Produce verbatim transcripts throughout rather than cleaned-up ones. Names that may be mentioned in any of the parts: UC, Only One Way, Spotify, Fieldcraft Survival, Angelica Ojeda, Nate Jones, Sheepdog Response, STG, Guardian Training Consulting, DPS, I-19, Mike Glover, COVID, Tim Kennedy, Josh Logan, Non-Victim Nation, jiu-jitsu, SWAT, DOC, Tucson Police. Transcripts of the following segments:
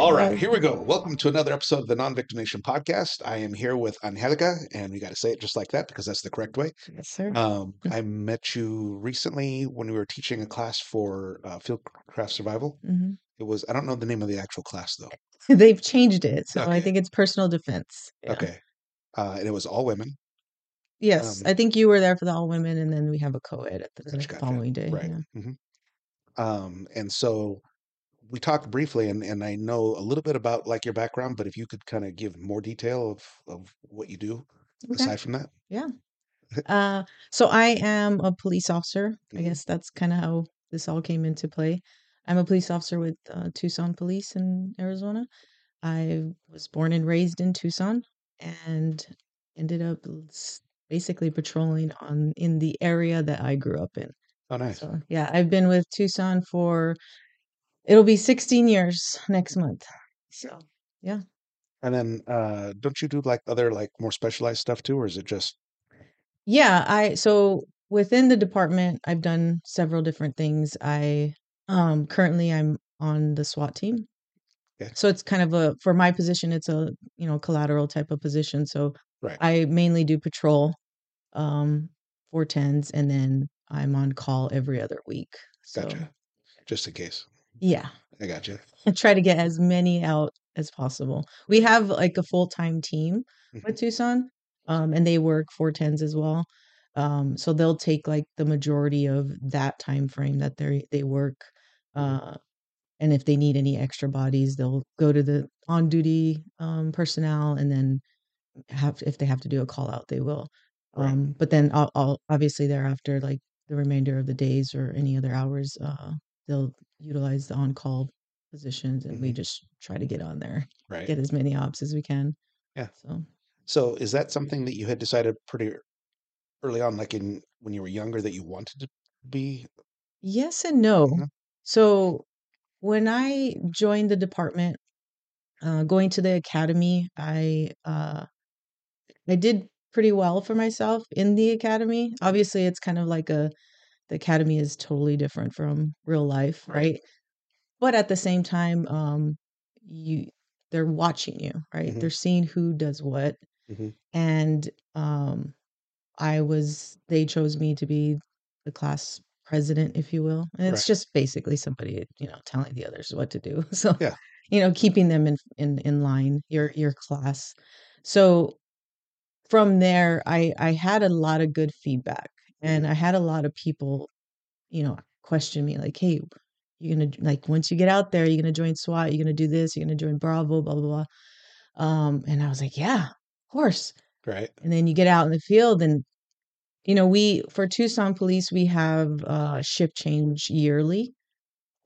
All right, here we go. Welcome to another episode of the Non-Victim Nation podcast. I am here with Angelica, and we got to say it just like that because that's the correct way. Yes, sir. Um, I met you recently when we were teaching a class for uh, Fieldcraft Survival. Mm-hmm. It was, I don't know the name of the actual class, though. They've changed it, so okay. I think it's Personal Defense. Yeah. Okay. Uh, and it was all women. Yes, um, I think you were there for the all women, and then we have a co-ed at the, the following day. Right. Yeah. Mm-hmm. Um, and so... we talked briefly, and, and I know a little bit about like your background, but if you could kind of give more detail of, of what you do okay. aside from that. Yeah. uh, so I am a police officer. Mm-hmm. I guess that's kind of how this all came into play. I'm a police officer with uh, Tucson Police in Arizona. I was born and raised in Tucson and ended up basically patrolling on in the area that I grew up in. Oh, nice. So, yeah. I've been with Tucson for... it'll be sixteen years next month. So, yeah. And then uh, don't you do like other like more specialized stuff too, or is it just? Yeah, I so within the department, I've done several different things. I um, currently I'm on the SWAT team. Okay. So it's kind of a, for my position, it's a, you know, collateral type of position. So right. I mainly do patrol um, four tens, and then I'm on call every other week. So. Gotcha. Just in case. Yeah. I got you. And try to get as many out as possible. We have like a full-time team mm-hmm. with Tucson, um, and they work four tens as well. Um, so they'll take like the majority of that time frame that they they work. Uh, and if they need any extra bodies, they'll go to the on-duty um, personnel, and then have if they have to do a call-out, they will. Right. Um, but then I'll, I'll, obviously thereafter, like the remainder of the days or any other hours, uh, they'll utilize the on-call positions, and mm-hmm. we just try to get on there, right. get as many ops as we can. Yeah. So, so is that something that you had decided pretty early on, like in when you were younger, that you wanted to be? Yes and no. Mm-hmm. So when I joined the department, uh, going to the academy, I uh, I did pretty well for myself in the academy. Obviously, it's kind of like a the academy is totally different from real life, right? right? But at the same time, um, you they're watching you, right? Mm-hmm. They're seeing who does what. Mm-hmm. And um, I was, they chose me to be the class president, if you will. And it's right. just basically somebody, you know, telling the others what to do. So, yeah. you know, keeping them in, in, in line, your, your class. So from there, I, I had a lot of good feedback. And I had a lot of people, you know, question me like, hey, you're going to like, once you get out there, you're going to join SWAT, you're going to do this, you're going to join Bravo, blah, blah, blah. Um, and I was like, yeah, of course. Right. And then you get out in the field and, you know, we, for Tucson Police, we have uh shift change yearly.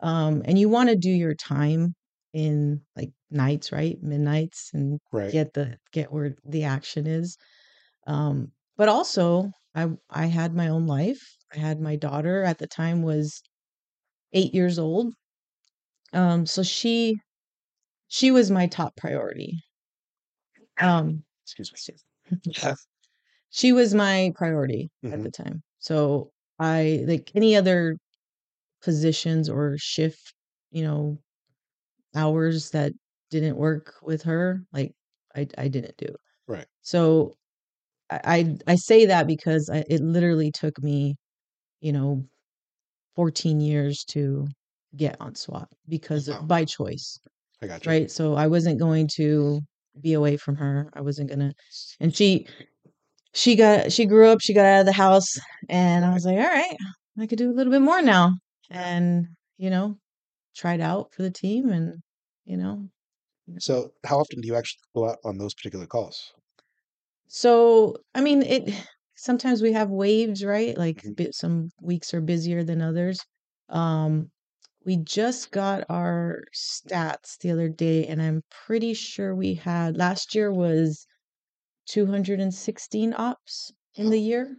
Um, and you want to do your time in like nights, right? Midnights and right. get the, get where the action is. Um, but also I I had my own life. I had my daughter at the time was eight years old. Um, so she she was my top priority. Um, excuse me. Yeah. She was my priority mm-hmm. at the time. So I like any other positions or shift, you know, hours that didn't work with her, like I I didn't do. Right. So I, I say that because I, it literally took me, you know, fourteen years to get on SWAT because wow. of, by choice. I got you. Right. So I wasn't going to be away from her. I wasn't going to. And she, she got, she grew up, she got out of the house, and I was like, all right, I could do a little bit more now. And, you know, tried out for the team and, you know. So how often do you actually go out on those particular calls? So, I mean, it, sometimes we have waves, right? Like mm-hmm. some weeks are busier than others. Um, we just got our stats the other day, and I'm pretty sure we had, last year was two hundred sixteen ops in the year.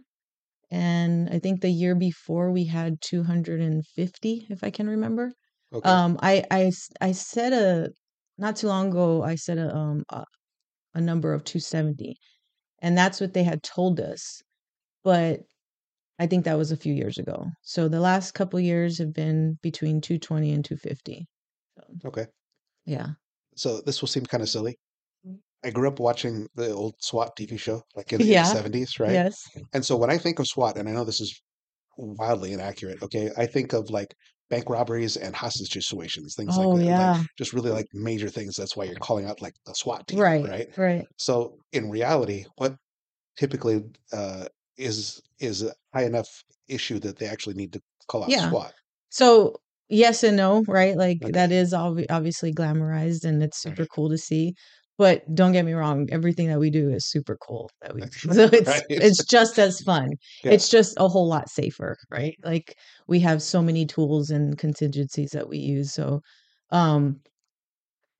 And I think the year before we had two hundred fifty, if I can remember. Okay. Um, I, I, I said a, not too long ago, I said a, um, a, a number of two seventy. And that's what they had told us. But I think that was a few years ago. So the last couple of years have been between two twenty and two fifty. So, okay. Yeah. so this will seem kind of silly. I grew up watching the old SWAT T V show, like in the yeah. seventies, right? Yes. And so when I think of SWAT, and I know this is wildly inaccurate, okay, I think of like bank robberies and hostage situations, things oh, like that. Yeah. Like, just really like major things. That's why you're calling out like the SWAT team, right? Right. right. So in reality, what typically uh, is is a high enough issue that they actually need to call out yeah. SWAT? So yes and no, right? Like okay. that is ob- obviously glamorized and it's super right. cool to see. But don't get me wrong, everything that we do is super cool. That we do. So it's right. it's just as fun. Yeah. It's just a whole lot safer, right? Like we have so many tools and contingencies that we use. So, um,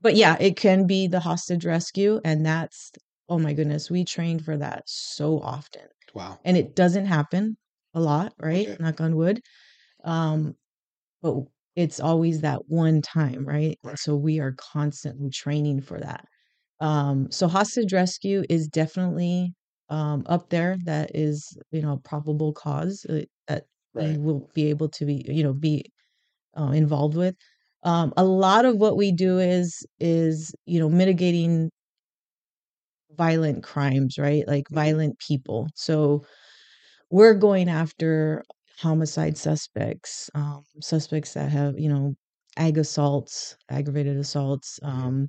but yeah, it can be the hostage rescue, and that's oh my goodness, we trained for that so often. Wow! And it doesn't happen a lot, right? Okay. Knock on wood. Um, but it's always that one time, right? right? So we are constantly training for that. Um, so hostage rescue is definitely, um, up there. That is, you know, a probable cause uh, that right. we will be able to be, you know, be, uh, involved with. Um, a lot of what we do is, is, you know, mitigating violent crimes, right? Like violent people. So we're going after homicide suspects, um, suspects that have, you know, ag assaults, aggravated assaults, um,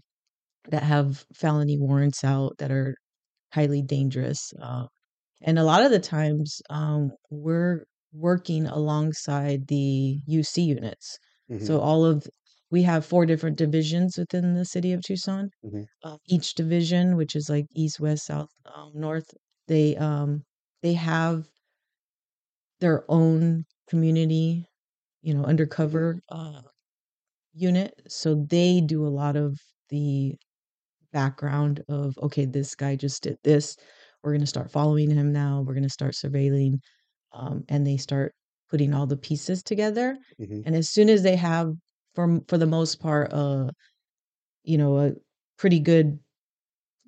that have felony warrants out that are highly dangerous. Uh, and a lot of the times um, we're working alongside the U C units. Mm-hmm. So all of, we have four different divisions within the city of Tucson. Mm-hmm. Uh, each division, which is like east, west, south, um, north, they um, they have their own community, you know, undercover uh, unit. So they do a lot of the background of, okay, this guy just did this. We're going to start following him now. We're going to start surveilling. Um, and they start putting all the pieces together. Mm-hmm. And as soon as they have, for, for the most part, uh, you know, a pretty good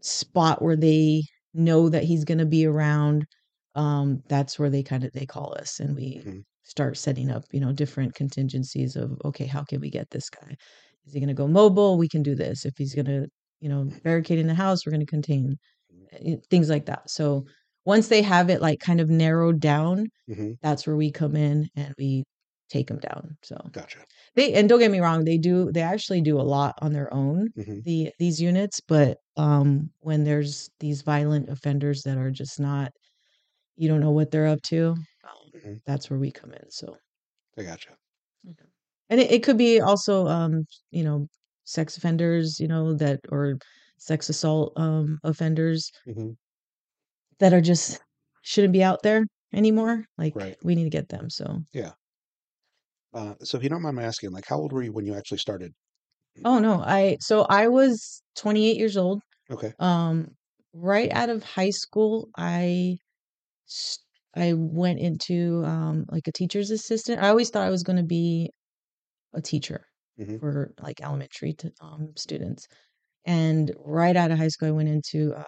spot where they know that he's going to be around, um, that's where they kind of, they call us and we mm-hmm. start setting up, you know, different contingencies of, okay, how can we get this guy? Is he going to go mobile? We can do this. If he's going to, you know, barricading the house, we're going to contain things like that. So once they have it like kind of narrowed down, mm-hmm. that's where we come in and we take them down. So gotcha. They, and don't get me wrong, they do, they actually do a lot on their own, mm-hmm. the, these units, but, um, when there's these violent offenders that are just not, you don't know what they're up to. Um, mm-hmm. That's where we come in. So I gotcha. Okay. And it, it could be also, um, you know, sex offenders, you know, that, or sex assault um, offenders mm-hmm. that are just shouldn't be out there anymore. Like right. we need to get them. So, yeah. Uh, so if you don't mind my asking, like, how old were you when you actually started? Oh no. I, so I was twenty-eight years old. Okay. Um, right out of high school, I, I went into um, like a teacher's assistant. I always thought I was going to be a teacher. Mm-hmm. for like elementary to, um, students. And right out of high school, I went into uh,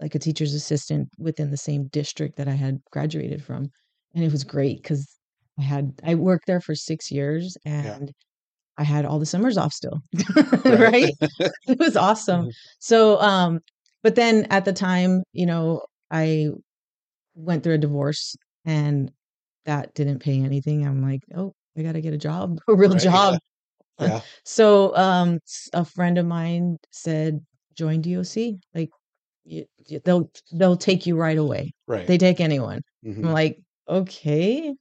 like a teacher's assistant within the same district that I had graduated from. And it was great because I had, I worked there for six years and yeah. I had all the summers off still, right? right? It was awesome. Mm-hmm. So, um, but then at the time, you know, I went through a divorce and that didn't pay anything. I'm like, oh, I got to get a job, a real right, job. Yeah. Yeah. So um, a friend of mine said, join D O C. Like you, you, they'll, they'll take you right away. Right. They take anyone. Mm-hmm. I'm like, okay.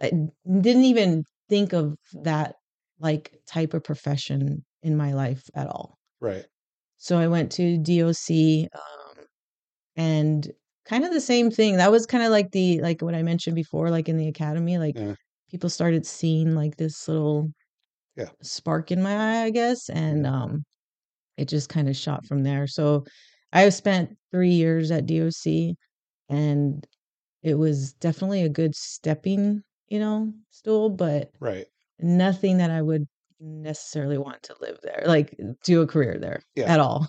I didn't even think of that like type of profession in my life at all. Right. So I went to D O C um, and kind of the same thing. That was kind of like the, like what I mentioned before, like in the academy, like, yeah. people started seeing like this little yeah. spark in my eye, I guess. And um, it just kind of shot from there. So I spent three years at D O C and it was definitely a good stepping, you know, stool, but right. nothing that I would necessarily want to live there, like do a career there yeah. at all.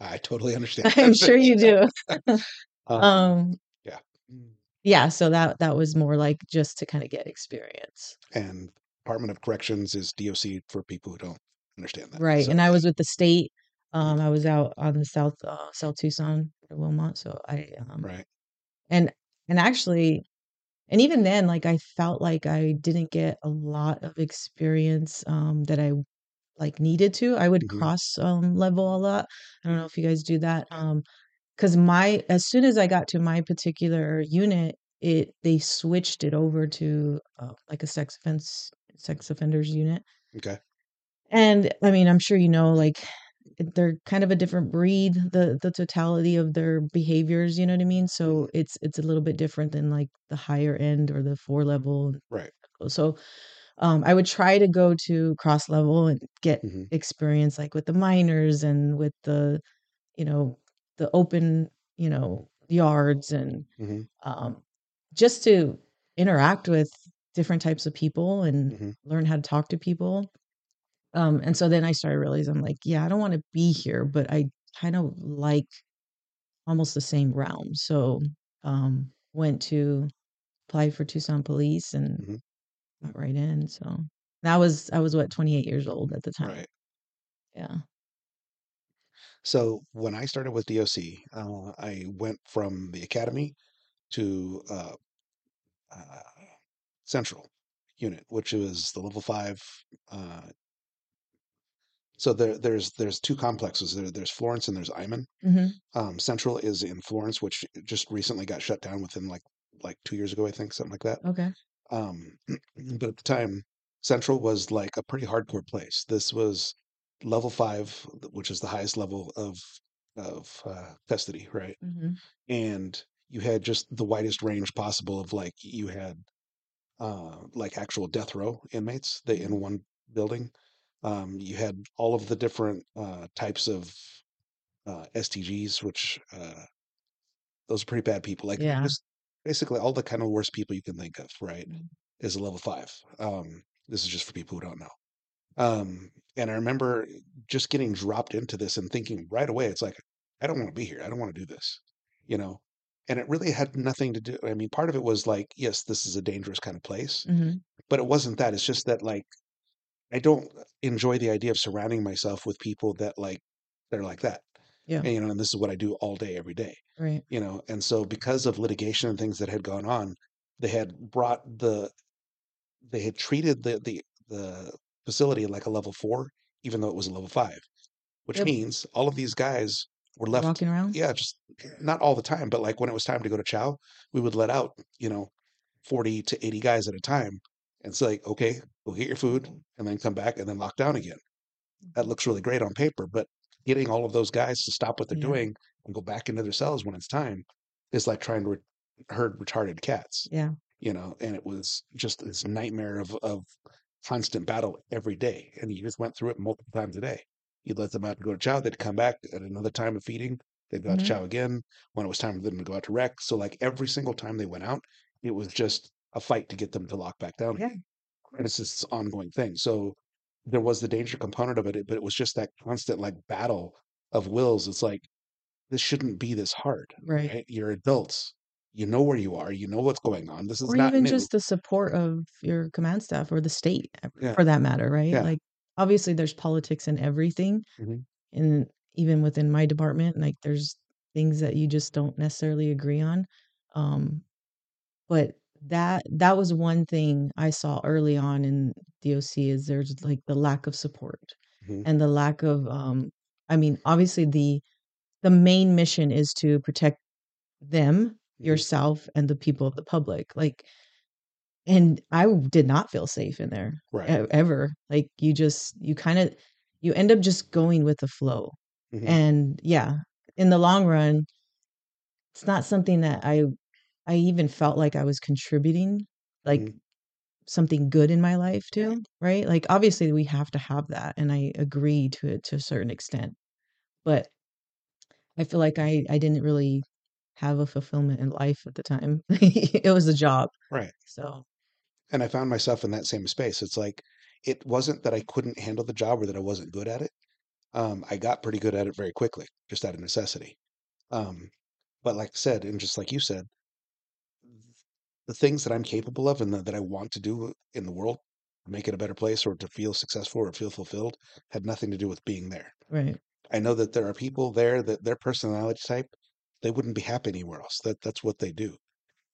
I totally understand. I'm sure you do. um, um Yeah, so that that was more like just to kind of get experience. And Department of Corrections is D O C for people who don't understand that. Right. So. And I was with the state. Um, I was out on the South, uh, South Tucson, Wilmot. So I, um, right. And, and actually, and even then, like, I felt like I didn't get a lot of experience, um, that I like needed to. I would mm-hmm. cross, um, level a lot. I don't know if you guys do that. Um, cause my, as soon as I got to my particular unit, it, they switched it over to, uh, like a sex offense, sex offenders unit. Okay. And I mean, I'm sure, you know, like, they're kind of a different breed, the the totality of their behaviors, you know what I mean? So it's it's a little bit different than like the higher end or the four level. Right. So um, I would try to go to cross level and get mm-hmm. experience like with the minors and with the, you know, the open, you know, yards and mm-hmm. um, just to interact with different types of people and mm-hmm. learn how to talk to people. Um, and so then I started realizing, I'm like, yeah, I don't want to be here, but I kind of like almost the same realm. So um, went to apply for Tucson Police and mm-hmm. got right in. So that was, I was what, twenty-eight years old at the time. Right. Yeah. So when I started with D O C, uh, I went from the academy to uh, uh, Central unit, which was the level five uh So there, there's there's two complexes. There, there's Florence and there's Iman. Mm-hmm. Um, Central is in Florence, which just recently got shut down within like like two years ago, I think, something like that. Okay. Um, but at the time, Central was like a pretty hardcore place. This was level five, which is the highest level of of uh, custody, right? Mm-hmm. And you had just the widest range possible of like you had uh, like actual death row inmates they, in one building. Um, you had all of the different uh, types of uh, S T Gs, which uh, those are pretty bad people. Like yeah. basically all the kind of worst people you can think of, right, mm-hmm. is a level five. Um, this is just for people who don't know. Um, and I remember just getting dropped into this and thinking right away, it's like, I don't want to be here. I don't want to do this, you know? And it really had nothing to do. I mean, part of it was like, yes, this is a dangerous kind of place, mm-hmm. but it wasn't that. It's just that like, I don't enjoy the idea of surrounding myself with people that like, they're like that. Yeah. And, you know, and this is what I do all day, every day. Right. You know? And so because of litigation and things that had gone on, they had brought the, they had treated the, the, the facility like a level four, even though it was a level five, which yep. means all of these guys were left walking around. Yeah. Just not all the time, but like when it was time to go to chow, we would let out, you know, forty to eighty guys at a time. It's like, okay, go get your food and then come back and then lock down again. That looks really great on paper, but getting all of those guys to stop what they're yeah. doing and go back into their cells when it's time is like trying to re- herd retarded cats. Yeah. You know, and it was just this nightmare of, of constant battle every day. And you just went through it multiple times a day. You'd let them out to go to chow. They'd come back at another time of feeding. They'd go mm-hmm. out to chow again when it was time for them to go out to rec. So like every single time they went out, it was just a fight to get them to lock back down. Yeah. And it's this ongoing thing. So there was the danger component of it, but it was just that constant like battle of wills. It's like, this shouldn't be this hard, right? right? You're adults. You know where you are. You know what's going on. This is or not even new. Just the support of your command staff or the state yeah. for that matter, right? Yeah. Like obviously there's politics in everything. Mm-hmm. And even within my department, like there's things that you just don't necessarily agree on. Um, but That that was one thing I saw early on in D O C is there's like the lack of support mm-hmm. and the lack of, um, I mean, obviously the the main mission is to protect them, mm-hmm. yourself, and the people of the public. Like, and I did not feel safe in there right. ever. Like you just, you kind of, you end up just going with the flow. Mm-hmm. And yeah, in the long run, it's not something that I, I even felt like I was contributing like mm-hmm. something good in my life too, right? Like obviously we have to have that. And I agree to it to a certain extent, but I feel like I, I didn't really have a fulfillment in life at the time. It was a job. Right. So. And I found myself in that same space. It's like, it wasn't that I couldn't handle the job or that I wasn't good at it. Um, I got pretty good at it very quickly, just out of necessity. Um, but like I said, and just like you said, the things that I'm capable of and the, that I want to do in the world make it a better place or to feel successful or feel fulfilled had nothing to do with being there. Right. I know that there are people there that their personality type, they wouldn't be happy anywhere else. That that's what they do,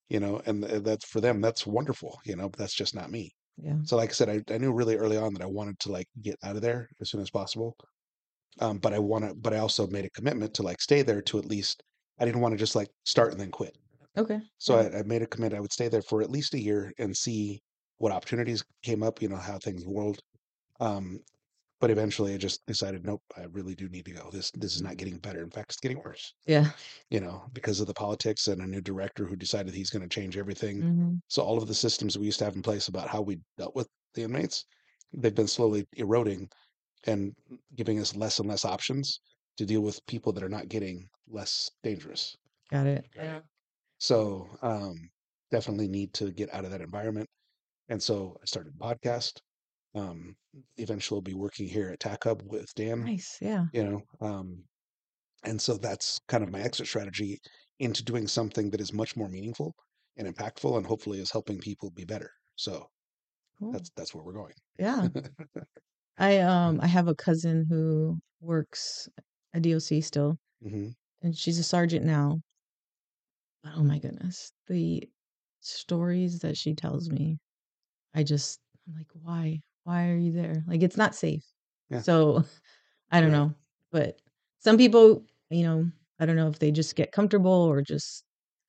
you know, and that's for them. That's wonderful. You know, but that's just not me. Yeah. So like I said, I, I knew really early on that I wanted to like get out of there as soon as possible. Um, but I want to, but I also made a commitment to like stay there to at least, I didn't want to just like start and then quit. Okay. So yeah. I, I made a commitment. I would stay there for at least a year and see what opportunities came up, you know, how things whirled. Um, but eventually I just decided, nope, I really do need to go. This, this is not getting better. In fact, it's getting worse. Yeah. You know, because of the politics and a new director who decided he's going to change everything. Mm-hmm. So all of the systems we used to have in place about how we dealt with the inmates, they've been slowly eroding and giving us less and less options to deal with people that are not getting less dangerous. Got it. Yeah. So um, definitely need to get out of that environment. And so I started a podcast. Um, eventually I'll be working here at T A C Hub with Dan. Nice. Yeah. You know, um, and so that's kind of my exit strategy into doing something that is much more meaningful and impactful and hopefully is helping people be better. So cool. that's, that's where we're going. Yeah. I, um, I have a cousin who works at D O C still, mm-hmm. and she's a sergeant now. But oh my goodness. The stories that she tells me, I just, I'm like, why, why are you there? Like, it's not safe. Yeah. So I don't yeah. know, but some people, you know, I don't know if they just get comfortable or just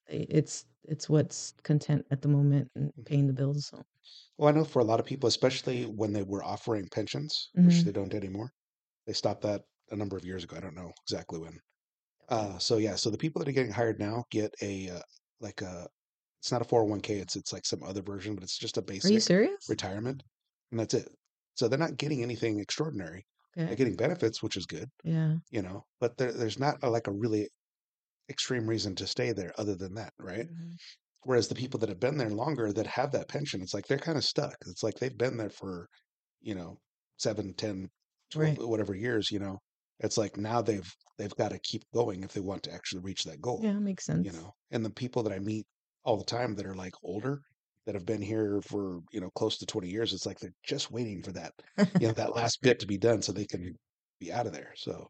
it's, it's what's content at the moment and paying the bills. So. Well, I know for a lot of people, especially when they were offering pensions, mm-hmm. which they don't anymore, they stopped that a number of years ago. I don't know exactly when. Uh, so yeah, so the people that are getting hired now get a, uh, like a, it's not a four oh one k, it's it's like some other version, but it's just a basic Are you serious? Retirement, and that's it. So they're not getting anything extraordinary. Okay. They're getting benefits, which is good. Yeah. You know, but there, there's not a, like a really extreme reason to stay there other than that, right? Mm-hmm. Whereas the people that have been there longer that have that pension, it's like they're kind of stuck. It's like they've been there for, you know, seven, ten, twelve, right. whatever years, you know. It's like now they've they've got to keep going if they want to actually reach that goal. Yeah, makes sense. You know, and the people that I meet all the time that are like older that have been here for, you know, close to twenty years. It's like, they're just waiting for that, you know, that last bit to be done so they can be out of there. So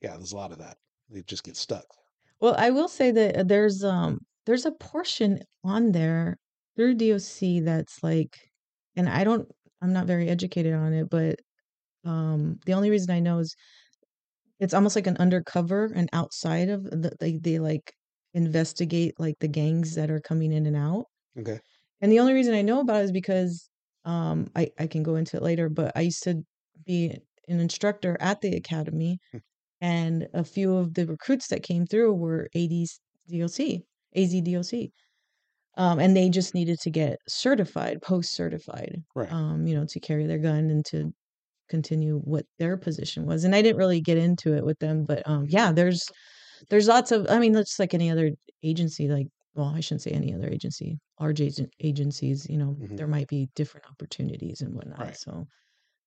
yeah, there's a lot of that. They just get stuck. Well, I will say that there's, um, there's a portion on there through D O C that's like, and I don't, I'm not very educated on it, but, um, the only reason I know is it's almost like an undercover and outside of the, they, they like, investigate like the gangs that are coming in and out. Okay. And the only reason I know about it is because um I, I can go into it later, but I used to be an instructor at the academy and a few of the recruits that came through were A D D L C, A Z D L C. Um and they just needed to get certified, post certified. Right. Um, you know, to carry their gun and to continue what their position was. And I didn't really get into it with them, but um yeah, there's There's lots of, I mean, just like any other agency, like, well, I shouldn't say any other agency, large agencies, you know, mm-hmm. there might be different opportunities and whatnot. Right. So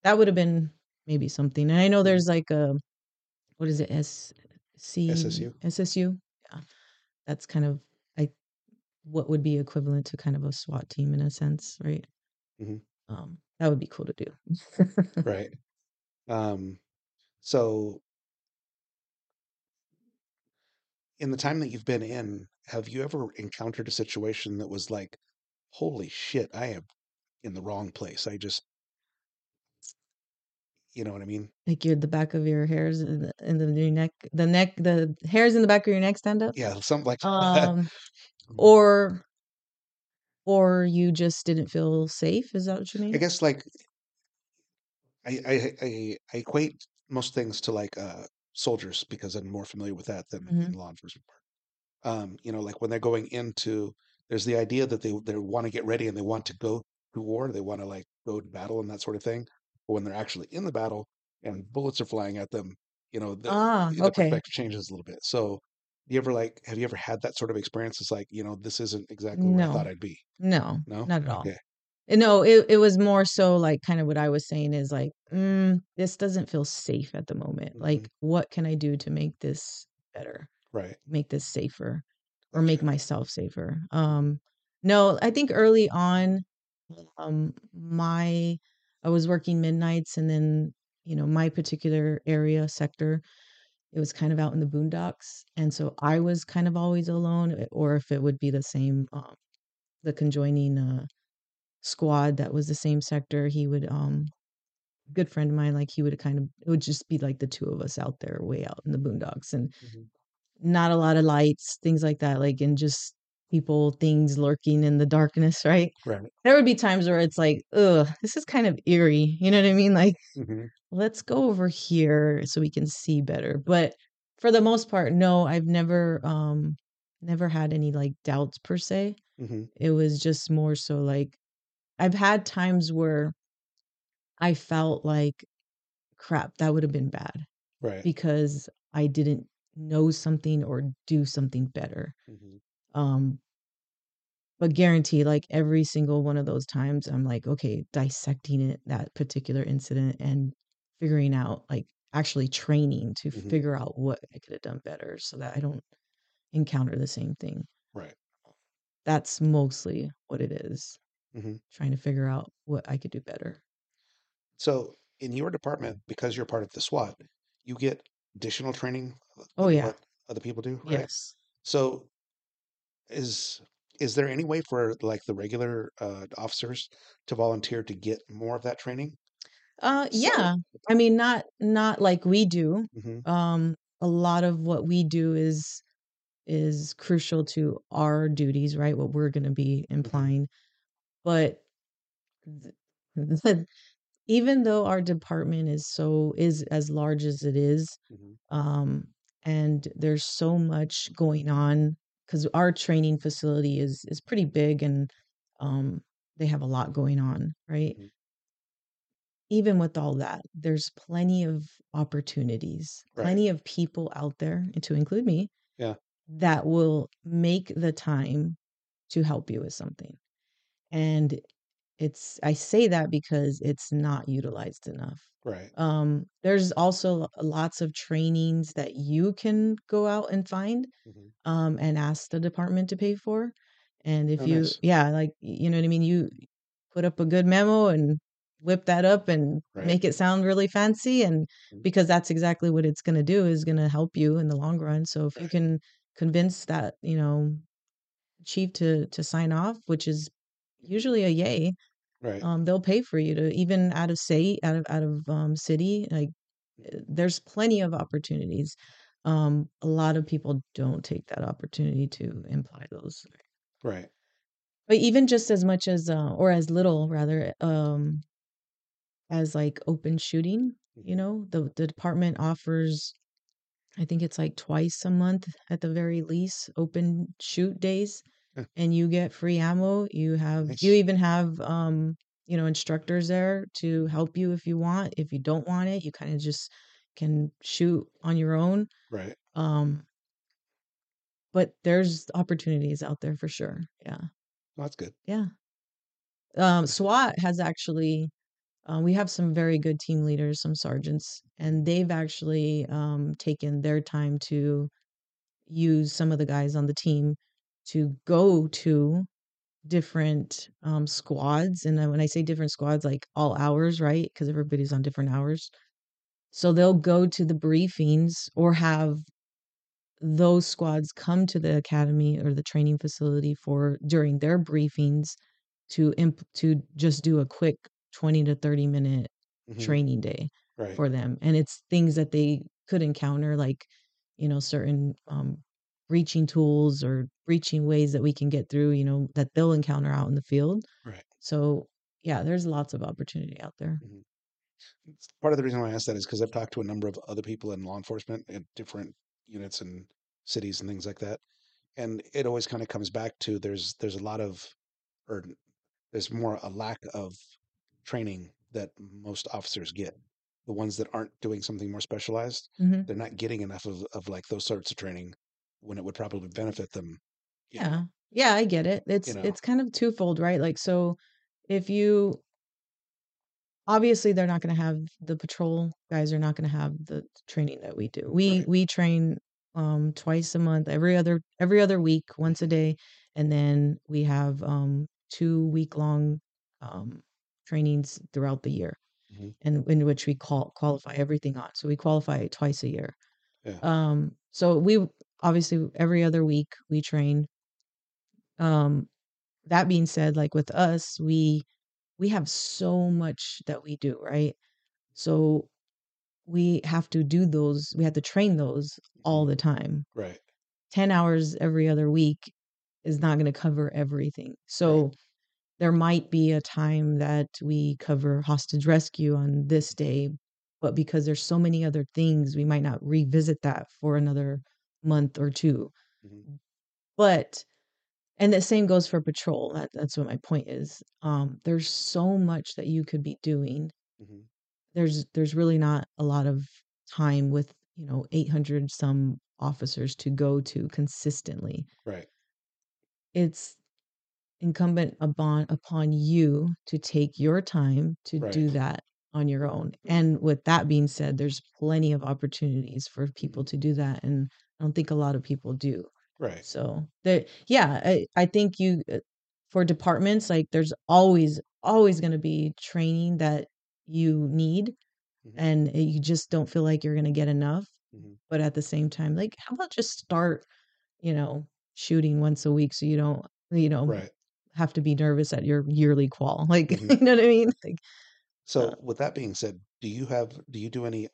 that would have been maybe something. And I know there's like a, what is it? S C S S U. S S U. Yeah. That's kind of, I, what would be equivalent to kind of a SWAT team in a sense, right? Mm-hmm. Um, that would be cool to do. Right. Um, so. In the time that you've been in, have you ever encountered a situation that was like, holy shit, I am in the wrong place. I just, you know what I mean? Like you're the back of your hairs in the, in the your neck, the neck, the hairs in the back of your neck stand up. Yeah. Something like um, that. Or, or you just didn't feel safe. Is that what you mean? I guess like I, I, I, I equate most things to like, uh, soldiers, because I'm more familiar with that than mm-hmm. the law enforcement part. Um, you know, like when they're going into, there's the idea that they they want to get ready and they want to go to war, they want to like go to battle and that sort of thing. But when they're actually in the battle and bullets are flying at them, you know, the, ah, the okay. perspective changes a little bit. So, you ever like, have you ever had that sort of experience? It's like, you know, this isn't exactly where no. I thought I'd be. No, no, not at all. Okay. No, it it was more so like kind of what I was saying is like, mm, this doesn't feel safe at the moment. Mm-hmm. Like, what can I do to make this better? Right. Make this safer or okay. make myself safer. Um, no, I think early on, um, my I was working midnights, and then, you know, my particular area sector, it was kind of out in the boondocks. And so I was kind of always alone, or if it would be the same, um, the conjoining uh, squad that was the same sector, he would, um, good friend of mine, like he would kind of, it would just be like the two of us out there way out in the boondocks, and mm-hmm. not a lot of lights, things like that, like, and just people, things lurking in the darkness, right? Right. There would be times where it's like, ugh, this is kind of eerie. You know what I mean? Like, mm-hmm. let's go over here so we can see better. But for the most part, no, I've never, um, never had any like doubts per se. Mm-hmm. It was just more so like, I've had times where I felt like, crap, that would have been bad. Right. Because I didn't know something or do something better. Mm-hmm. Um, but guarantee, like every single one of those times, I'm like, okay, dissecting it, that particular incident, and figuring out, like actually training to mm-hmm. figure out what I could have done better so that I don't encounter the same thing. Right. That's mostly what it is. Mm-hmm. Trying to figure out what I could do better. So in your department, because you're part of the SWAT, you get additional training. Oh, yeah. What other people do. Right? Yes. So is, is there any way for like the regular uh, officers to volunteer to get more of that training? Uh, so, yeah. I mean, not, not like we do. Mm-hmm. Um, a lot of what we do is, is crucial to our duties, right? What we're going to be implying, but th- th- even though our department is so, is as large as it is, mm-hmm. um, and there's so much going on because our training facility is, is pretty big, and, um, they have a lot going on, right? Mm-hmm. Even with all that, there's plenty of opportunities, right. plenty of people out there, and to include me, yeah, that will make the time to help you with something. And it's, I say that because it's not utilized enough. Right. Um, there's also lots of trainings that you can go out and find, mm-hmm. um, and ask the department to pay for. And if oh, you, nice. yeah, like, you know what I mean? You put up a good memo and whip that up and right. make it sound really fancy. And mm-hmm. because that's exactly what it's going to do, is going to help you in the long run. So if right. you can convince that, you know, chief to, to sign off, which is usually a yay, right? Um, they'll pay for you to even out of state, out of out of um, city. Like, there's plenty of opportunities. Um, a lot of people don't take that opportunity to imply those, right? But even just as much as, uh, or as little rather, um, as like open shooting. You know, the the department offers, I think it's like twice a month at the very least, open shoot days. And you get free ammo. You have, nice. you even have, um, you know, instructors there to help you if you want. If you don't want it, you kind of just can shoot on your own. Right. Um, but there's opportunities out there for sure. Yeah. Well, that's good. Yeah. Um, SWAT has actually, uh, we have some very good team leaders, some sergeants, and they've actually, um, taken their time to use some of the guys on the team to go to different um, squads. And when I say different squads, like all hours, right? Because everybody's on different hours. So they'll go to the briefings or have those squads come to the academy or the training facility for during their briefings to imp- to just do a quick twenty to thirty minute mm-hmm. training day right. for them. And it's things that they could encounter, like, you know, certain um, breaching tools or breaching ways that we can get through, you know, that they'll encounter out in the field. Right. So yeah, there's lots of opportunity out there. Mm-hmm. Part of the reason why I asked that is because I've talked to a number of other people in law enforcement at different units and cities and things like that. And it always kind of comes back to there's, there's a lot of, or there's more a lack of training that most officers get. The ones that aren't doing something more specialized, mm-hmm. they're not getting enough of, of like those sorts of training when it would probably benefit them. Yeah. Know. Yeah. I get it. It's, you know. It's kind of twofold, right? Like, so if you, obviously they're not going to have the patrol guys are not going to have the training that we do. We, right. we train, um, twice a month, every other, every other week, once a day. And then we have, um, two week long, um, trainings throughout the year, mm-hmm. and in which we call, qualify everything on. So we qualify twice a year. Yeah. Um, so we obviously every other week we train. Um, that being said, like with us, we, we have so much that we do, right? So we have to do those. We have to train those all the time. Right. ten hours every other week is not going to cover everything. So right. there might be a time that we cover hostage rescue on this day, but because there's so many other things, we might not revisit that for another month or two. Mm-hmm. But, and the same goes for patrol. That, that's what my point is. Um, there's so much that you could be doing. Mm-hmm. There's, there's really not a lot of time with, you know, eight hundred some officers to go to consistently. Right. It's incumbent upon, upon you to take your time to right. do that on your own. And with that being said, there's plenty of opportunities for people to do that. And I don't think a lot of people do. Right. So that, yeah, I, I think you, for departments, like there's always, always going to be training that you need, mm-hmm. and you just don't feel like you're going to get enough. Mm-hmm. But at the same time, like, how about just start, you know, shooting once a week so you don't, you know, right. have to be nervous at your yearly qual. Like, mm-hmm. you know what I mean? Like, so uh, with that being said, do you have, do you do any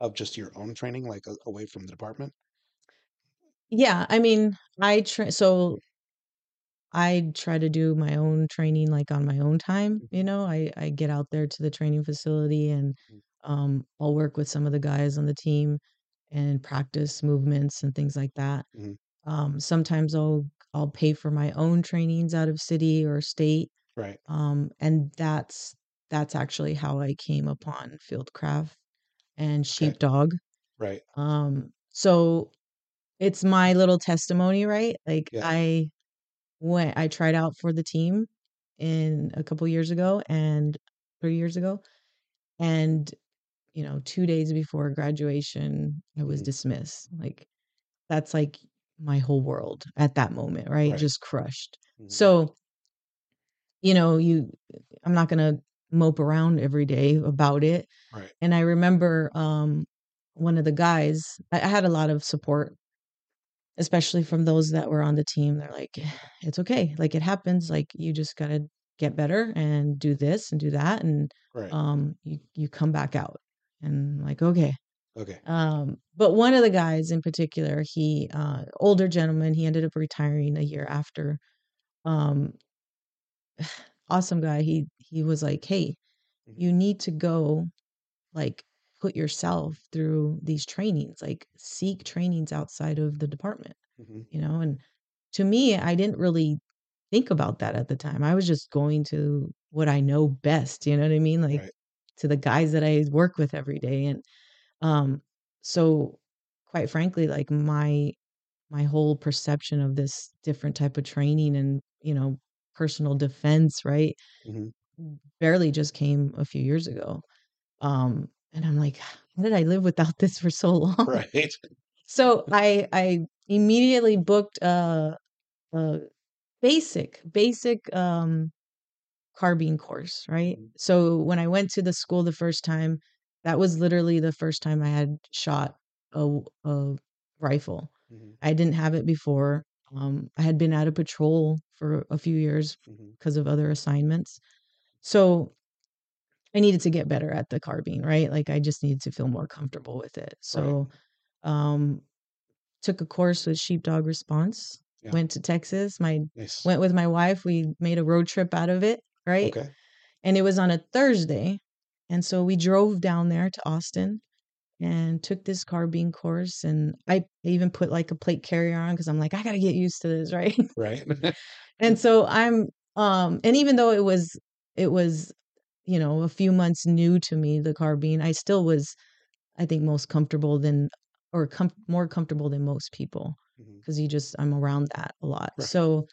of just your own training, like a, away from the department? Yeah. I mean, I try, so I try to do my own training, like on my own time, you know, I, I get out there to the training facility and um, I'll work with some of the guys on the team and practice movements and things like that. Mm-hmm. Um, sometimes I'll, I'll pay for my own trainings out of city or state. Right. Um, and that's, that's actually how I came upon Fieldcraft and Sheepdog. Okay. Right. Um, so it's my little testimony, right? Like yeah. I went, I tried out for the team in a couple years ago and three years ago. And, you know, two days before graduation, I was mm-hmm. dismissed. Like that's like my whole world at that moment, right? Right. Just crushed. Mm-hmm. So, you know, you, I'm not going to mope around every day about it. Right. And I remember um, one of the guys, I, I had a lot of support, especially from those that were on the team. They're like, it's okay. Like it happens. Like you just got to get better and do this and do that. And right. um, you, you come back out and I'm like, okay. Okay. Um, but one of the guys in particular, he, uh, older gentleman, he ended up retiring a year after, um, awesome guy. He, he was like, hey, you need to go like put yourself through these trainings, like seek trainings outside of the department, mm-hmm. you know? And to me, I didn't really think about that at the time. I was just going to what I know best, you know what I mean? Like right. to the guys that I work with every day. And, Um, so quite frankly, like my, my whole perception of this different type of training and, you know, personal defense, right. Mm-hmm. barely just came a few years ago. Um, and I'm like, how did I live without this for so long? Right. So I, I immediately booked, a, a basic, basic, um, carbine course. Right. Mm-hmm. So when I went to the school the first time, that was literally the first time I had shot a, a rifle. Mm-hmm. I didn't have it before. Um, I had been out of patrol for a few years because mm-hmm. of other assignments. So I needed to get better at the carbine, right? Like I just needed to feel more comfortable with it. So right. um, took a course with Sheepdog Response, yeah. went to Texas. My nice. Went with my wife. We made a road trip out of it, right? Okay. And it was on a Thursday. And so we drove down there to Austin and took this carbine course. And I even put like a plate carrier on because I'm like, I got to get used to this. Right. Right. And so I'm, um, and even though it was, it was, you know, a few months new to me, the carbine, I still was, I think most comfortable than, or com- more comfortable than most people because mm-hmm. you just, I'm around that a lot. Right. So,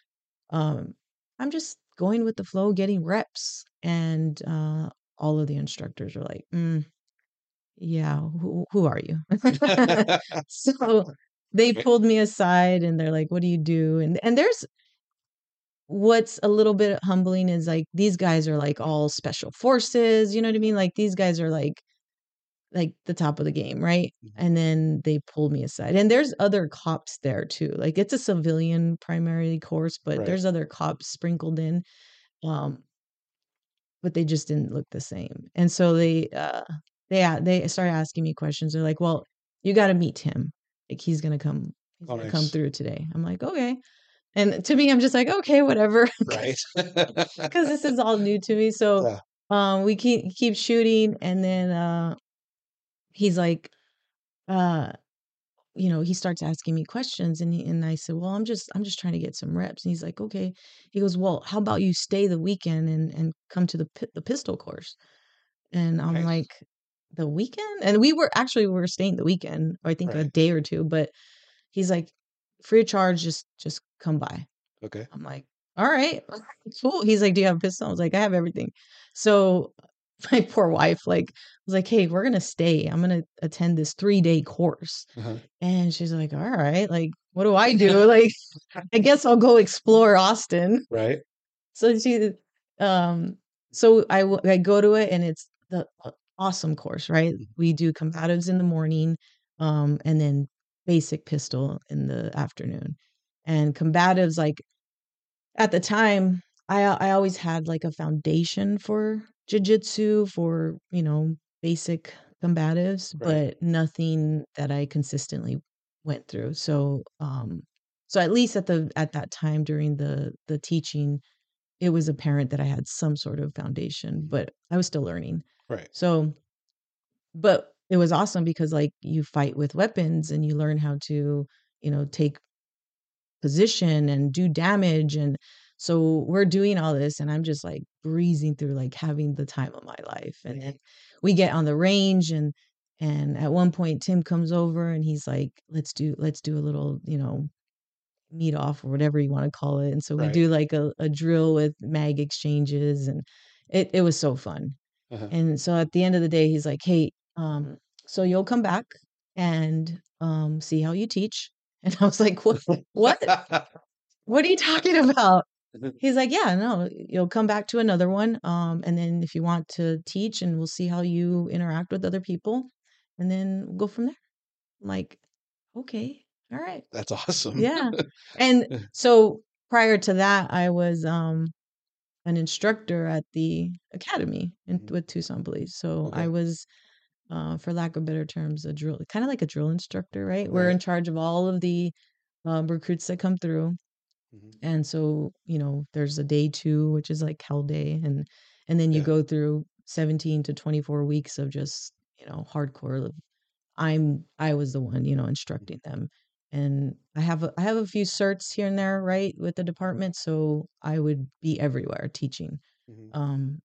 um, I'm just going with the flow, getting reps and, uh, all of the instructors are like, mm, yeah, who, who are you? So they pulled me aside and they're like, what do you do? And, and there's, what's a little bit humbling is like, these guys are like all special forces, you know what I mean? Like these guys are like, like the top of the game. Right. Mm-hmm. And then they pulled me aside, and there's other cops there too. Like it's a civilian primary course, but right. there's other cops sprinkled in. Um, but they just didn't look the same. And so they, uh, they, they started asking me questions. They're like, well, you got to meet him. Like he's going to come, he's oh, gonna nice. come through today. I'm like, okay. And to me, I'm just like, okay, whatever. Right. Because this is all new to me. So yeah. um, we keep keep shooting. And then uh, he's like, uh, you know, he starts asking me questions. And he, and I said, well, I'm just I'm just trying to get some reps. And he's like, okay. He goes, well, how about you stay the weekend and, and come to the pi- the pistol course? And I'm right. like, the weekend? And we were actually we were staying the weekend, or I think right. a day or two. But he's like, free of charge, just just come by. Okay. I'm like, all right, cool. He's like, do you have a pistol? I was like, I have everything. So my poor wife, like, was like, hey, we're gonna stay. I'm gonna attend this three day course. Uh-huh. And she's like, all right, like, what do I do? Like, I guess I'll go explore Austin. Right. So she, um, so I I go to it, and it's the awesome course, right? We do combatives in the morning, um, and then basic pistol in the afternoon. And combatives, like at the time, I I always had like a foundation for jiu-jitsu, for, you know, basic combatives, right. but nothing that I consistently went through. So um so at least at the at that time during the the teaching, it was apparent that I had some sort of foundation, but I was still learning. Right. So but it was awesome because like you fight with weapons and you learn how to, you know, take position and do damage. And so we're doing all this, and I'm just like breezing through, like having the time of my life. And then we get on the range, and, and at one point Tim comes over and he's like, let's do, let's do a little, you know, meet off or whatever you want to call it. And so we right. do like a, a drill with mag exchanges, and it, it was so fun. Uh-huh. And so at the end of the day, he's like, hey, um, so you'll come back and, um, see how you teach. And I was like, what, what, what are you talking about? He's like, yeah, no, you'll come back to another one. Um, and then if you want to teach, and we'll see how you interact with other people, and then we'll go from there. I'm like, okay, all right. That's awesome. Yeah. And so prior to that, I was, um, an instructor at the academy in, with Tucson Police. So okay. I was, Uh, for lack of better terms, a drill, kind of like a drill instructor, right? right? We're in charge of all of the um, recruits that come through. Mm-hmm. And so, you know, there's a day two, which is like hell day. And, and then you yeah. go through seventeen to twenty-four weeks of just, you know, hardcore. I'm, I was the one, you know, instructing them. And I have, a, I have a few certs here and there, right, with the department. So I would be everywhere teaching. Mm-hmm. Um,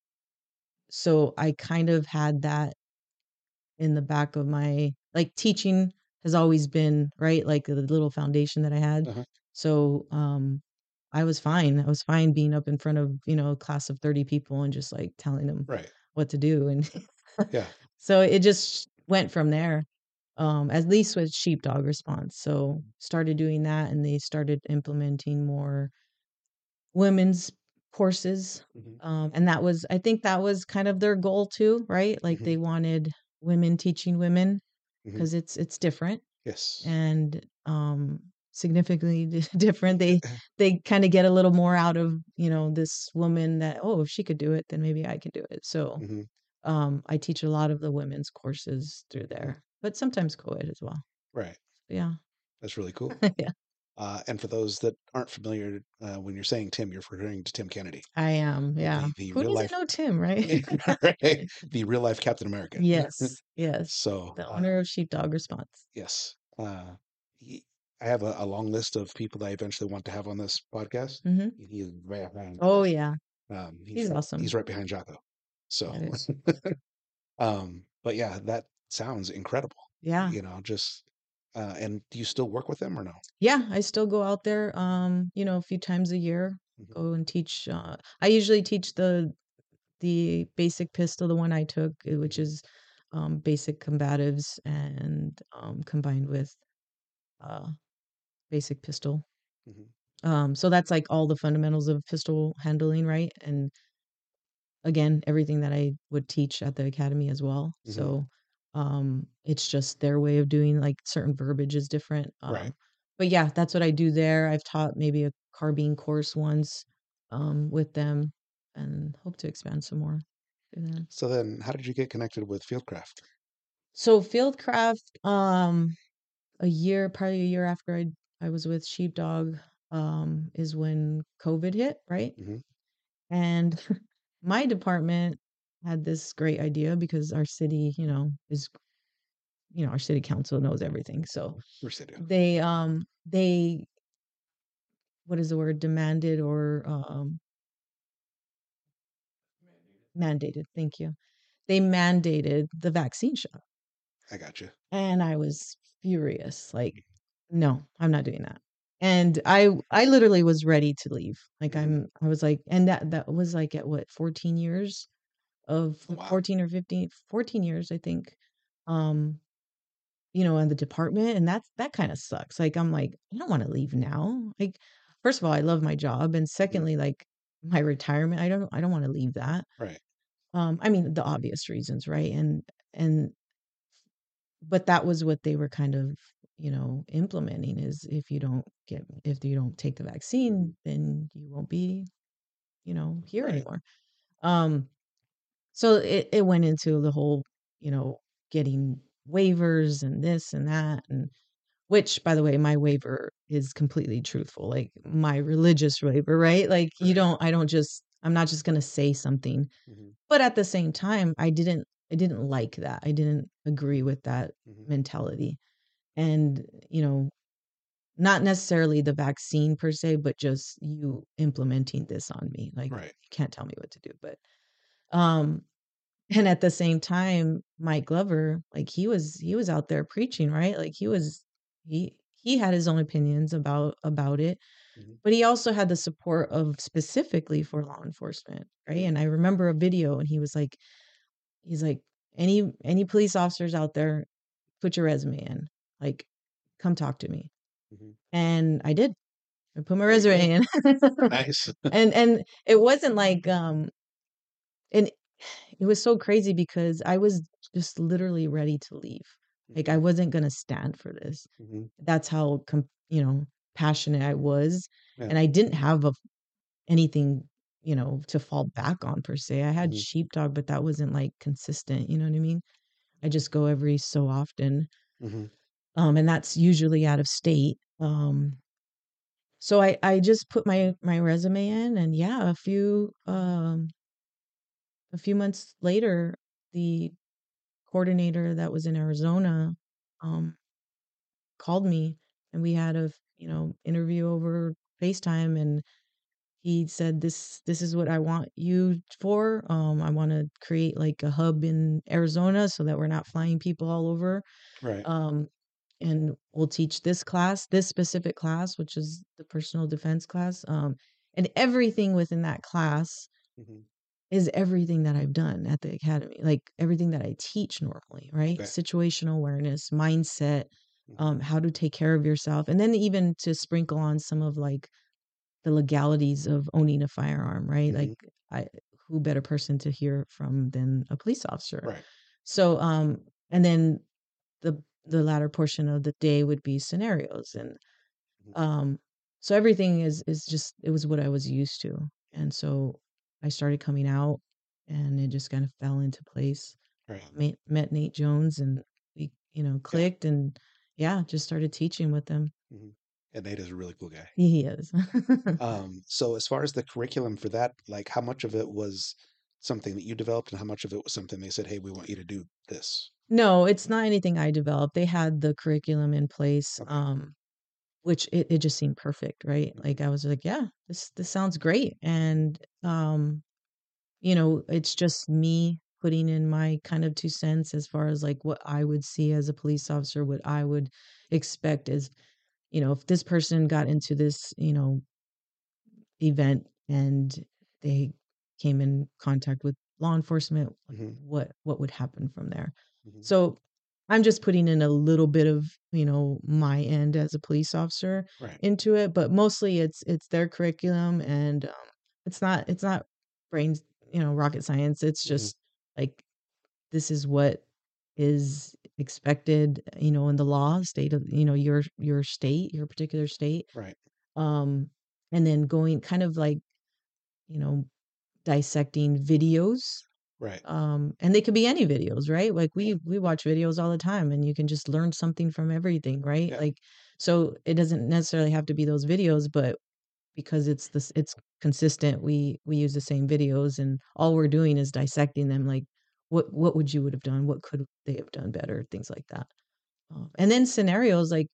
so I kind of had that in the back of my, like, teaching has always been right. Like the little foundation that I had. Uh-huh. So, um, I was fine. I was fine being up in front of, you know, a class of thirty people and just like telling them right. what to do. And yeah, so it just went from there. Um, at least with Sheepdog Response. So started doing that, and they started implementing more women's courses. Mm-hmm. Um, and that was, I think that was kind of their goal too, right? Like mm-hmm. they wanted women teaching women, because mm-hmm. it's it's different, yes, and um significantly d- different. They they kind of get a little more out of, you know, this woman that, oh, if she could do it, then maybe I can do it. So mm-hmm. um I teach a lot of the women's courses through there, but sometimes co-ed as well. Right. Yeah, that's really cool. Yeah. Uh, and for those that aren't familiar, uh, when you're saying Tim, you're referring to Tim Kennedy. I am, yeah. The, the Who doesn't life... know Tim, right? Right? The real life Captain America. Yes, yes. So the owner uh, of Sheepdog Response. Yes. Uh, he, I have a, a long list of people that I eventually want to have on this podcast. Mm-hmm. He is right behind. Oh yeah. Um, he's, he's awesome. He's right behind Jocko. So, um, but yeah, that sounds incredible. Yeah. You know, just. Uh, and do you still work with them or no? Yeah, I still go out there, um, you know, a few times a year, mm-hmm. go and teach. Uh, I usually teach the the basic pistol, the one I took, which is um, basic combatives and um, combined with uh, basic pistol. Mm-hmm. Um, so that's like all the fundamentals of pistol handling, right? And again, everything that I would teach at the academy as well. Mm-hmm. So um, it's just their way of doing, like certain verbiage is different. Um, right. But yeah, that's what I do there. I've taught maybe a carbine course once um, with them, and hope to expand some more. So then how did you get connected with Fieldcraft? So Fieldcraft, um, a year, probably a year after I I was with Sheepdog, um, is when COVID hit, right? Mm-hmm. And my department had this great idea because our city, you know, is, you know, our city council knows everything. So they, um, they, what is the word, demanded or um, mandated, thank you. They mandated the vaccine shot. I got you. And I was furious. Like, no, I'm not doing that. And I, I literally was ready to leave. Like I'm, I was like, and that, that was like at what, fourteen years of wow. fourteen or fifteen, fourteen years, I think, um, you know, in the department. And that's, that kind of sucks. Like, I'm like, I don't want to leave now. Like, first of all, I love my job. And secondly, like my retirement, I don't, I don't want to leave that. Right. Um, I mean, the obvious reasons. Right. And, and, but that was what they were kind of, you know, implementing is if you don't get, if you don't take the vaccine, then you won't be, you know, here right. anymore. Um, so it, it went into the whole, you know, getting waivers and this and that, and which, by the way, my waiver is completely truthful. Like my religious waiver, right? Like you don't, I don't just, I'm not just going to say something, mm-hmm. but at the same time, I didn't, I didn't like that. I didn't agree with that mm-hmm. mentality. And, you know, not necessarily the vaccine per se, but just you implementing this on me. Like, right. you can't tell me what to do. But, um, and at the same time, Mike Glover, like he was, he was out there preaching, right? Like he was, he, he had his own opinions about, about it, mm-hmm. but he also had the support of specifically for law enforcement. Right. And I remember a video and he was like, he's like, any, any police officers out there, put your resume in. Like, come talk to me. Mm-hmm. And I did. I put my resume in. Nice. And and it wasn't like um and it was so crazy because I was just literally ready to leave. Like I wasn't gonna stand for this. Mm-hmm. That's how com- you know, passionate I was. Yeah. And I didn't have a, anything, you know, to fall back on per se. I had mm-hmm. Sheepdog, but that wasn't like consistent, you know what I mean? I just go every so often. Mm-hmm. Um, and that's usually out of state. Um, so I, I just put my, my resume in, and yeah, a few, um, a few months later, the coordinator that was in Arizona, um, called me, and we had a, you know, interview over FaceTime, and he said, this, this is what I want you for. Um, I want to create like a hub in Arizona so that we're not flying people all over. Right. Um, and we'll teach this class, this specific class, which is the personal defense class. Um, and everything within that class mm-hmm. is everything that I've done at the academy, like everything that I teach normally, right? Okay. Situational awareness, mindset, mm-hmm. um, how to take care of yourself. And then even to sprinkle on some of like the legalities of owning a firearm, right? Mm-hmm. Like I, who better person to hear from than a police officer. Right. So, um, and then the, the latter portion of the day would be scenarios. And, um, so everything is, is just, it was what I was used to. And so I started coming out, and it just kind of fell into place. Right. Met, met Nate Jones, and we, you know, clicked yeah. and yeah, just started teaching with them. Mm-hmm. And Nate is a really cool guy. He is. um, so as far as the curriculum for that, like how much of it was something that you developed, and how much of it was something they said, hey, we want you to do this? No, it's not anything I developed. They had the curriculum in place, okay. um, which it, it just seemed perfect, right? Like I was like, yeah, this this sounds great. And, um, you know, it's just me putting in my kind of two cents as far as like what I would see as a police officer, what I would expect is, you know, if this person got into this, you know, event and they came in contact with law enforcement, mm-hmm. what what would happen from there? So I'm just putting in a little bit of, you know, my end as a police officer right. into it, but mostly it's, it's their curriculum, and um, it's not, it's not brains, you know, rocket science. It's just mm-hmm. like, this is what is expected, you know, in the law state of, you know, your, your state, your particular state. Right. Um, and then going kind of like, you know, dissecting videos. Right. Um, and they could be any videos, right? Like we, we watch videos all the time, and you can just learn something from everything. Right. Yeah. Like, so it doesn't necessarily have to be those videos, but because it's this, it's consistent. We, we use the same videos, and all we're doing is dissecting them. Like what, what would you would have done? What could they have done better? Things like that. Um, and then scenarios, like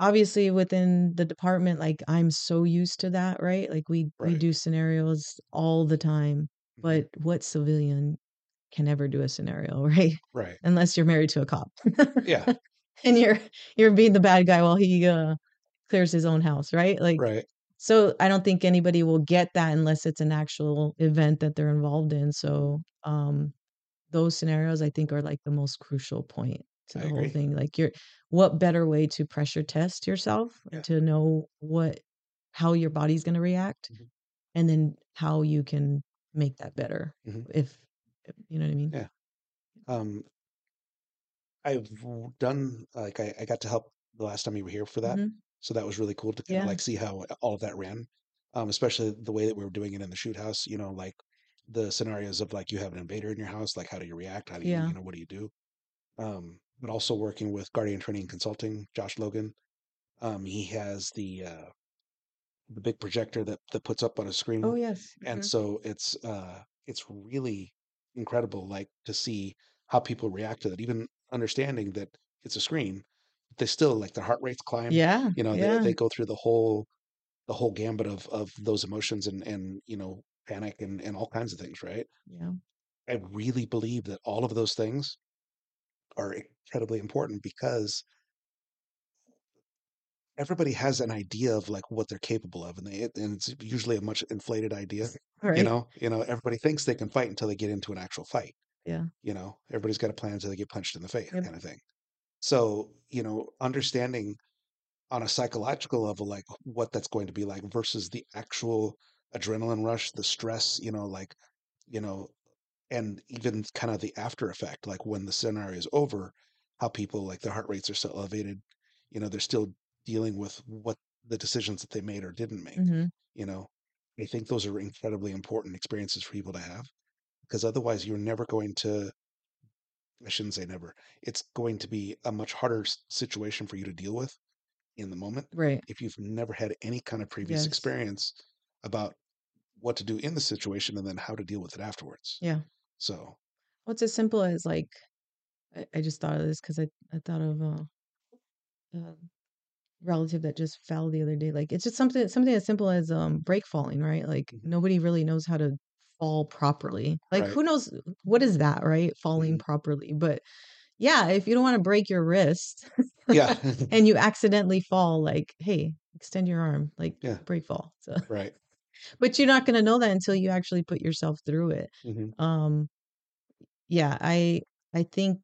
obviously within the department, like I'm so used to that, right? Like we, right. we do scenarios all the time, but what civilian can ever do a scenario, right? Right. Unless you're married to a cop. Yeah. And you're, you're being the bad guy while he uh, clears his own house, right? Like, right. So I don't think anybody will get that unless it's an actual event that they're involved in. So um, those scenarios I think are like the most crucial point to the whole thing. Like you're, what better way to pressure test yourself yeah. to know what, how your body's going to react mm-hmm. and then how you can make that better mm-hmm. if, if, you know what I mean? Yeah. Um, I've done, like, I, I got to help the last time you were here for that. Mm-hmm. So that was really cool to kind yeah. of like see how all of that ran, um, especially the way that we were doing it in the shoot house, you know, like the scenarios of like, you have an invader in your house, like, how do you react? How do you, yeah. you know, what do you do? Um, but also working with Guardian Training Consulting, Josh Logan. Um, he has the, uh, the big projector that, that puts up on a screen. Oh yes. And mm-hmm. so it's, uh, it's really incredible, like to see how people react to that, even understanding that it's a screen, they still like their heart rates climb. Yeah. You know, yeah. they, they go through the whole, the whole gambit of, of those emotions and, and, you know, panic and, and all kinds of things. Right. Yeah. I really believe that all of those things are incredibly important because everybody has an idea of like what they're capable of. And they, and it's usually a much inflated idea, right. you know, you know, everybody thinks they can fight until they get into an actual fight. Yeah. You know, everybody's got a plan until they get punched in the face yep. kind of thing. So, you know, understanding on a psychological level, like what that's going to be like versus the actual adrenaline rush, the stress, you know, like, you know, and even kind of the after effect, like when the scenario is over, how people like their heart rates are so elevated, you know, they're still dealing with what the decisions that they made or didn't make, mm-hmm. you know, I think those are incredibly important experiences for people to have. Because otherwise you're never going to, I shouldn't say never, it's going to be a much harder situation for you to deal with in the moment. Right. If you've never had any kind of previous yes. experience about what to do in the situation and then how to deal with it afterwards. Yeah. So. Well, it's as simple as like, I, I just thought of this because I, I thought of a, a relative that just fell the other day. Like it's just something, something as simple as um brake falling, right? Like mm-hmm. nobody really knows how to fall properly. Like right. who knows what is that, right? Falling mm-hmm. properly. But yeah, if you don't want to break your wrist yeah. and you accidentally fall, like, hey, extend your arm, like yeah. break fall. So. Right. But you're not going to know that until you actually put yourself through it. Mm-hmm. Um, yeah, I, I think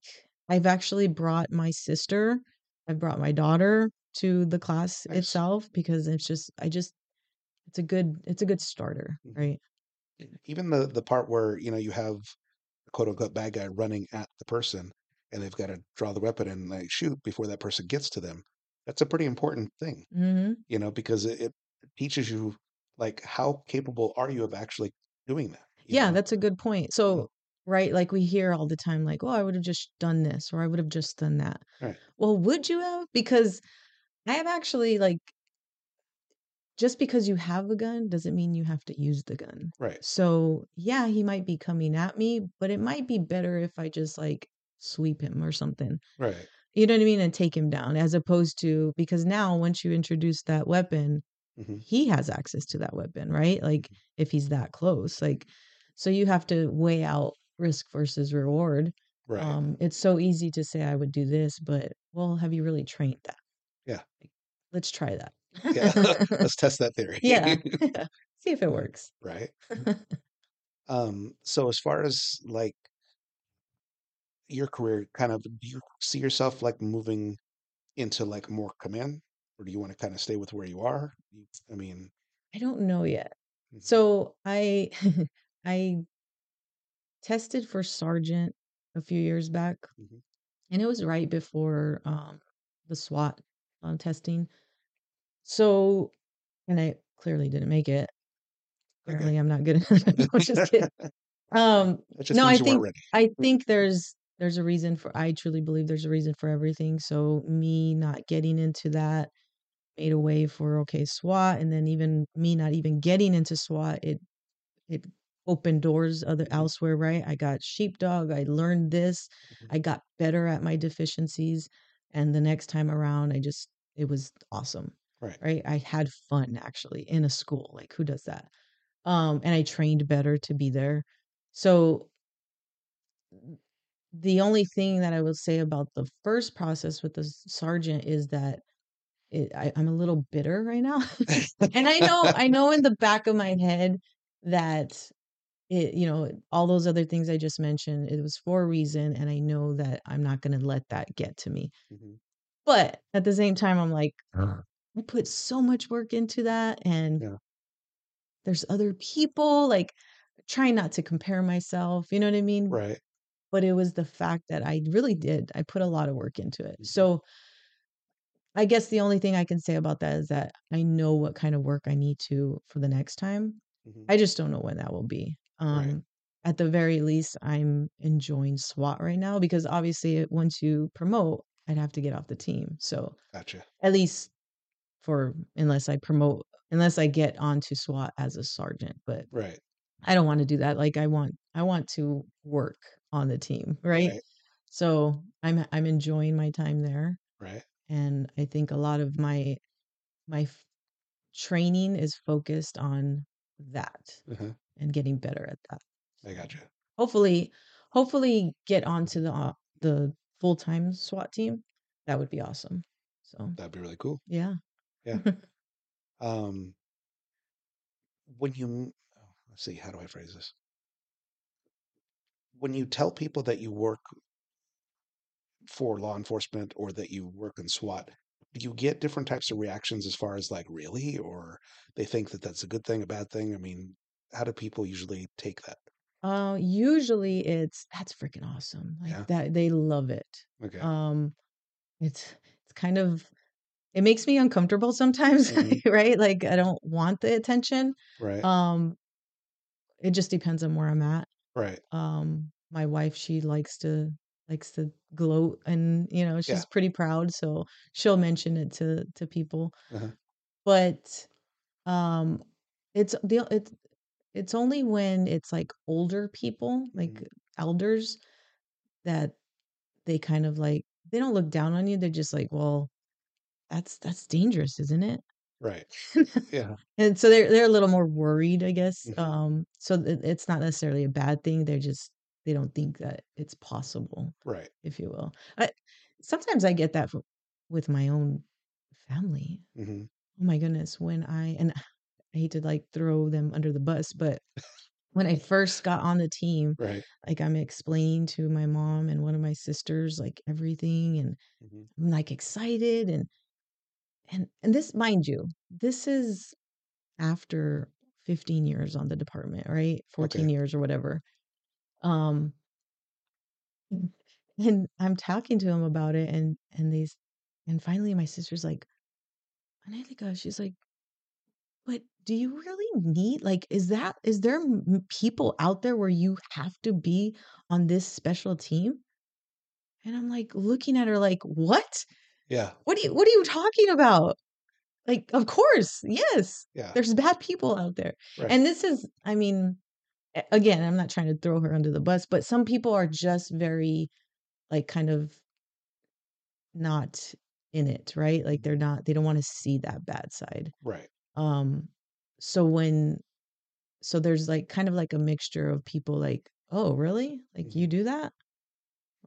I've actually brought my sister, I've brought my daughter to the class nice. itself because it's just, I just, it's a good, it's a good starter. Mm-hmm. Right. Even the, the part where, you know, you have a quote unquote bad guy running at the person and they've got to draw the weapon and like shoot before that person gets to them. That's a pretty important thing, mm-hmm. you know, because it, it teaches you like, how capable are you of actually doing that? Yeah, know? That's a good point. So, right. Like we hear all the time, like, oh, I would have just done this, or I would have just done that. Right. Well, would you have? Because I have actually like, just because you have a gun doesn't mean you have to use the gun. Right. So yeah, he might be coming at me, but it might be better if I just like sweep him or something. Right. You know what I mean? And take him down as opposed to, because now once you introduce that weapon, mm-hmm. he has access to that weapon, right? Like mm-hmm. if he's that close, like, so you have to weigh out risk versus reward. Right. Um, it's so easy to say I would do this, but well, have you really trained that? Yeah. Like, let's try that. Yeah, let's test that theory. Yeah. yeah, see if it works. Right. um. So as far as like your career, kind of, do you see yourself like moving into like more command, or do you want to kind of stay with where you are? I mean, I don't know yet. So I, I tested for sergeant a few years back, mm-hmm. and it was right before um, the SWAT um, testing. So, and I clearly didn't make it. Apparently, okay. I'm not good enough. I'm just kidding. Um, just no, I think I think there's there's a reason for. I truly believe there's a reason for everything. So me not getting into that made a way for okay SWAT, and then even me not even getting into SWAT, it it opened doors other elsewhere. Right? I got Sheepdog. I learned this. Mm-hmm. I got better at my deficiencies, and the next time around, I just it was awesome. Right. Right. I had fun actually in a school. Like who does that? Um, and I trained better to be there. So the only thing that I will say about the first process with the sergeant is that it, I, I'm a little bitter right now. And I know, I know in the back of my head that it, you know, all those other things I just mentioned, it was for a reason. And I know that I'm not going to let that get to me, mm-hmm. but at the same time, I'm like, uh-huh. I put so much work into that. And yeah. there's other people like, trying not to compare myself, you know what I mean? Right. But it was the fact that I really did. I put a lot of work into it. So I guess the only thing I can say about that is that I know what kind of work I need to for the next time. Mm-hmm. I just don't know when that will be. Um, right. At the very least, I'm enjoying SWAT right now because obviously once you promote, I'd have to get off the team. So gotcha. At least for, unless I promote, unless I get onto SWAT as a sergeant, but right. I don't want to do that. Like I want, I want to work on the team. Right? Right. So I'm, I'm enjoying my time there. Right. And I think a lot of my, my f- training is focused on that uh-huh. and getting better at that. I got you. Hopefully, hopefully get onto the, uh, the full-time SWAT team. That would be awesome. So that'd be really cool. Yeah. Yeah. um, when you, Let's see, how do I phrase this? When you tell people that you work for law enforcement or that you work in SWAT, do you get different types of reactions as far as like, really? Or they think that that's a good thing, a bad thing? I mean, how do people usually take that? Uh, usually it's, that's freaking awesome. Like yeah. that, they love it. Okay. Um, it's, it's kind of, it makes me uncomfortable sometimes, mm-hmm. right? Like I don't want the attention. Right. Um, It just depends on where I'm at. Right. Um, my wife, she likes to likes to gloat and, you know, she's yeah. pretty proud. So she'll mention it to, to people. Uh-huh. But um, it's the it's it's only when it's like older people, like mm-hmm. elders, that they kind of like they don't look down on you. They're just like, well, that's that's dangerous, isn't it? Right. Yeah. And so they're, they're a little more worried, I guess. Mm-hmm. Um, so th- it's not necessarily a bad thing. They're just, they don't think that it's possible. Right. If you will. I, sometimes I get that for, with my own family. Mm-hmm. Oh my goodness. When I, and I hate to like throw them under the bus, but when I first got on the team, right. like I'm explaining to my mom and one of my sisters, like everything and mm-hmm. I'm like excited and And and this, mind you, this is after fifteen years on the department, right? fourteen okay. years or whatever. Um, and I'm talking to him about it, and and these, and finally my sister's like, Angelica, she's like, but do you really need like, is that is there people out there where you have to be on this special team? And I'm like looking at her like, what? Yeah. What do you, what are you talking about? Like, of course. Yes. Yeah. There's bad people out there. Right. And this is, I mean, again, I'm not trying to throw her under the bus, but some people are just very like kind of not in it. Right. Like they're not, they don't want to see that bad side. Right. Um, so when, so there's like kind of like a mixture of people like, oh, really? Like mm-hmm. you do that?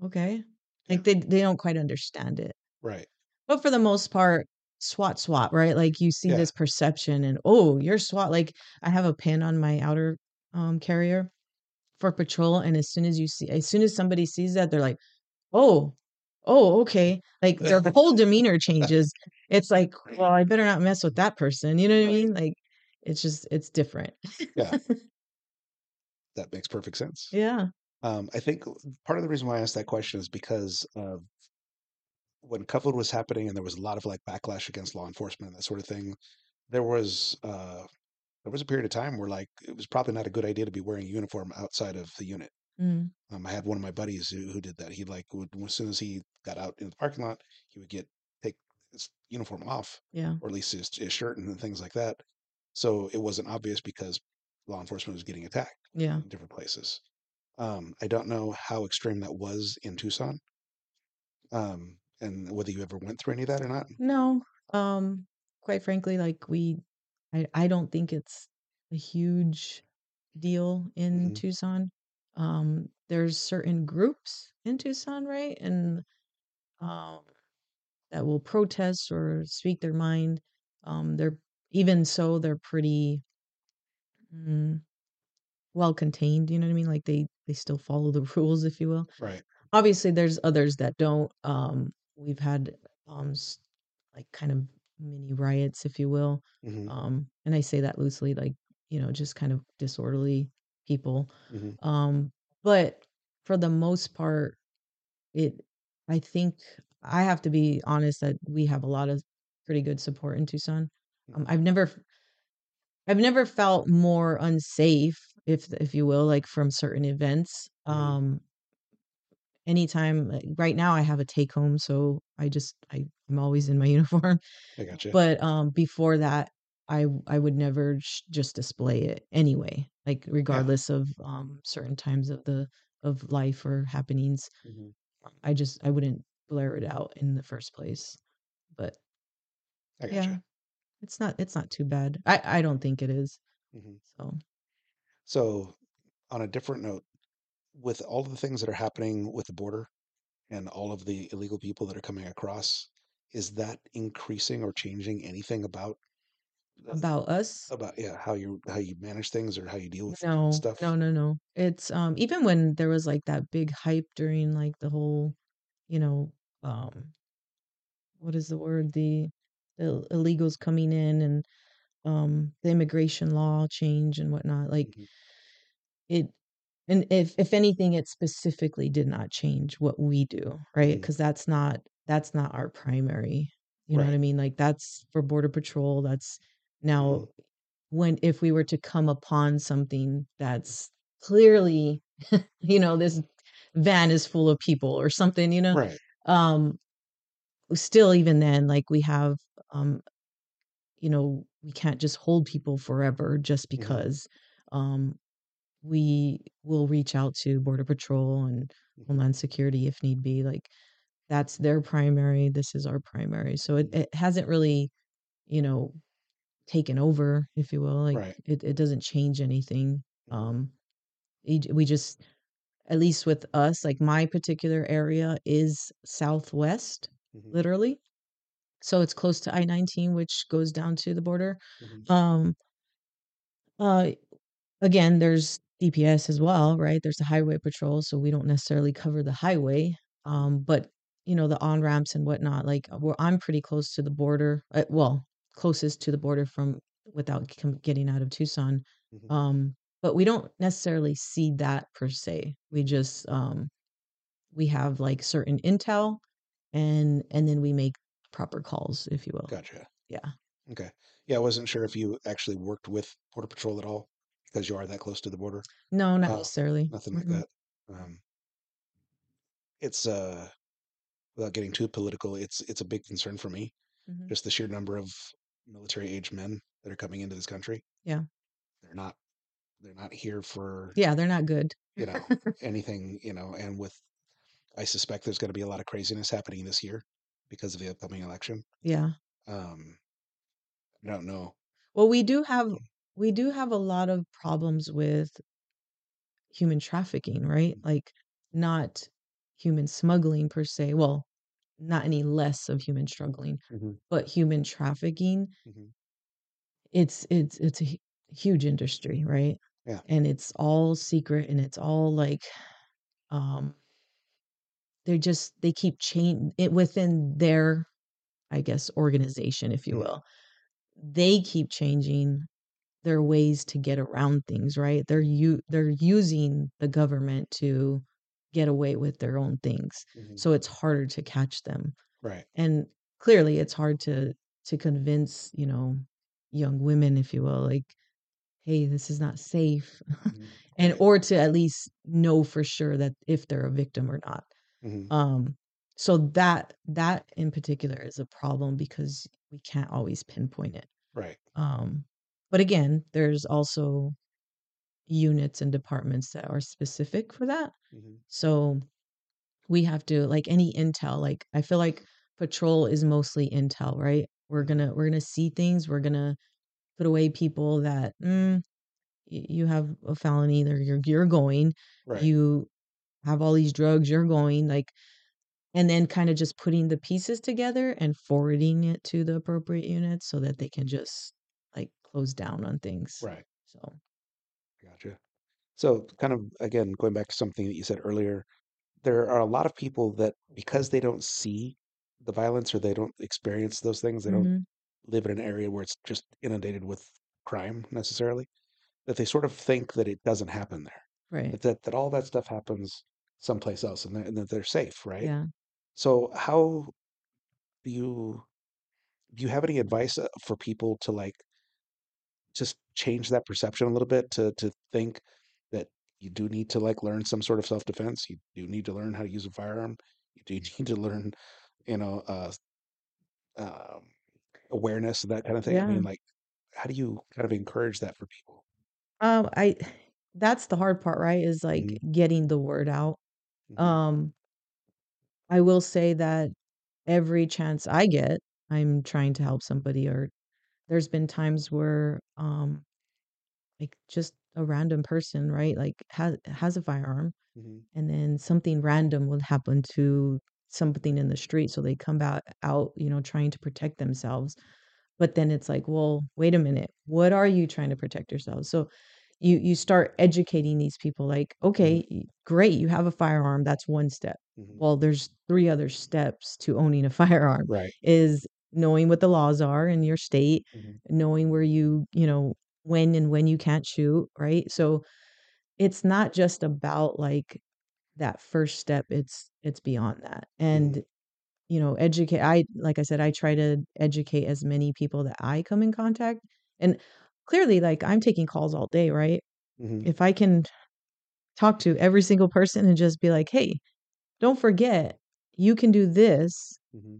Okay. Like they, they don't quite understand it. Right. But for the most part, SWAT, SWAT, right? Like you see yeah. this perception and, oh, you're SWAT. Like I have a pin on my outer um, carrier for patrol. And as soon as you see, as soon as somebody sees that, they're like, oh, oh, okay. Like their whole demeanor changes. It's like, well, I better not mess with that person. You know what I mean? Like, it's just, it's different. Yeah. That makes perfect sense. Yeah. Um, I think part of the reason why I asked that question is because of when COVID was happening and there was a lot of like backlash against law enforcement and that sort of thing, there was, uh, there was a period of time where like, it was probably not a good idea to be wearing a uniform outside of the unit. Mm. Um, I had one of my buddies who, who did that. He like, would, as soon as he got out in the parking lot, he would get, take his uniform off, yeah, or at least his, his shirt and things like that. So it wasn't obvious because law enforcement was getting attacked, yeah, in different places. Um, I don't know how extreme that was in Tucson, um, and whether you ever went through any of that or not. No, um, quite frankly, like we, I, I don't think it's a huge deal in mm-hmm. Tucson. Um, there's certain groups in Tucson, right? And, um, that will protest or speak their mind. Um, they're, even so, they're pretty, mm, well contained, you know what I mean? Like they, they still follow the rules, if you will. Right. Obviously there's others that don't. Um, we've had, um, like kind of mini riots, if you will. Mm-hmm. Um, and I say that loosely, like, you know, just kind of disorderly people. Mm-hmm. Um, but for the most part, it, I think I have to be honest that we have a lot of pretty good support in Tucson. Um, I've never, I've never felt more unsafe, if, if you will, like from certain events. Mm-hmm. Um, anytime, like right now I have a take home, so I just, I, I'm always in my uniform. I gotcha. But, um, before that, I, I would never sh- just display it anyway, like regardless yeah. of, um, certain times of the, of life or happenings. Mm-hmm. I just, I wouldn't blare it out in the first place, but I gotcha. Yeah, it's not, it's not too bad. I, I don't think it is. Mm-hmm. So, so on a different note, with all of the things that are happening with the border and all of the illegal people that are coming across, is that increasing or changing anything about about us about yeah how you how you manage things or how you deal with no, stuff? No no no It's um even when there was like that big hype during like the whole, you know, um what is the word the, the illegals coming in and um the immigration law change and whatnot, like mm-hmm. it and if if anything it specifically did not change what we do, right? Because mm-hmm. that's not that's not our primary, you right. know what I mean? Like that's for Border Patrol. That's now, when if we were to come upon something that's clearly, you know, this van is full of people or something, you know, right. um, still even then, like we have, um, you know, we can't just hold people forever just because yeah. um, we will reach out to Border Patrol and Homeland Security if need be. Like that's their primary. This is our primary. So it, it hasn't really, you know, taken over, if you will, like right. it, it doesn't change anything. Um, we just, at least with us, like my particular area is Southwest, mm-hmm. literally. So it's close to I nineteen, which goes down to the border. Mm-hmm. Um, uh, again, there's D P S as well, right? There's the highway patrol. So we don't necessarily cover the highway. Um, but you know, the on-ramps and whatnot, like we're, I'm pretty close to the border. Uh, well, closest to the border from without getting out of Tucson. Mm-hmm. Um, but we don't necessarily see that per se. We just, um, we have like certain intel and, and then we make proper calls, if you will. Gotcha. Yeah. Okay. Yeah. I wasn't sure if you actually worked with Border Patrol at all because you are that close to the border. No, not uh, necessarily. Nothing mm-hmm. like that. Um, it's, uh, without getting too political, it's, it's a big concern for me. Mm-hmm. Just the sheer number of military age men that are coming into this country. Yeah. They're not, they're not here for, yeah, they're not good, you know, anything, you know, and with, I suspect there's going to be a lot of craziness happening this year because of the upcoming election. Yeah. Um, I don't know. Well, we do have, we do have a lot of problems with human trafficking, right? Mm-hmm. Like not human smuggling per se. Well, not any less of human struggling, mm-hmm. but human trafficking. Mm-hmm. It's, it's, it's a huge industry, right? Yeah. And it's all secret and it's all like, um, they're just, they keep change it within their, I guess, organization, if you will. They keep changing their ways to get around things, right? They're u- they're using the government to get away with their own things. Mm-hmm. So it's harder to catch them. Right. And clearly it's hard to, to convince, you know, young women, if you will, like, hey, this is not safe. Mm-hmm. And, or to at least know for sure that if they're a victim or not. Mm-hmm. Um, so that, that in particular is a problem because we can't always pinpoint it. Right. Um, but again, there's also units and departments that are specific for that. Mm-hmm. So we have to, like, any intel, like, I feel like patrol is mostly intel, right? We're going to, we're going to see things. We're going to put away people that, mm, you have a felony, there, you're, you're going, right. You have all these drugs, you're going, like, and then kind of just putting the pieces together and forwarding it to the appropriate units so that they can just, like, close down on things. Right. So. Gotcha. So kind of, again, going back to something that you said earlier, there are a lot of people that, because they don't see the violence or they don't experience those things, they mm-hmm. don't live in an area where it's just inundated with crime necessarily, that they sort of think that it doesn't happen there. Right. That that, that all that stuff happens someplace else and, and that they're safe, right? Yeah. So how do you, do you have any advice for people to, like, just change that perception a little bit, to to think that you do need to, like, learn some sort of self-defense. You do need to learn how to use a firearm. You do need to learn, you know, uh, uh, awareness and that kind of thing. Yeah. I mean, like, how do you kind of encourage that for people? Um, I, that's the hard part, right? Is, like, mm-hmm. getting the word out. Mm-hmm. Um, I will say that every chance I get, I'm trying to help somebody, or there's been times where, um, like, just a random person, right, like, has has a firearm, mm-hmm. and then something random will happen to something in the street, so they come out, out, you know, trying to protect themselves. But then it's like, well, wait a minute, what are you trying to protect yourselves? So you you start educating these people, like, okay, mm-hmm. great, you have a firearm, that's one step. Mm-hmm. Well, there's three other steps to owning a firearm. Right. Is knowing what the laws are in your state, mm-hmm. knowing where you, you know, when and when you can't shoot, right? So it's not just about, like, that first step, it's, it's beyond that. And, mm-hmm. you know, educate, I, like I said, I try to educate as many people that I come in contact. And clearly, like, I'm taking calls all day, right? Mm-hmm. If I can talk to every single person and just be like, hey, don't forget, you can do this, mm-hmm.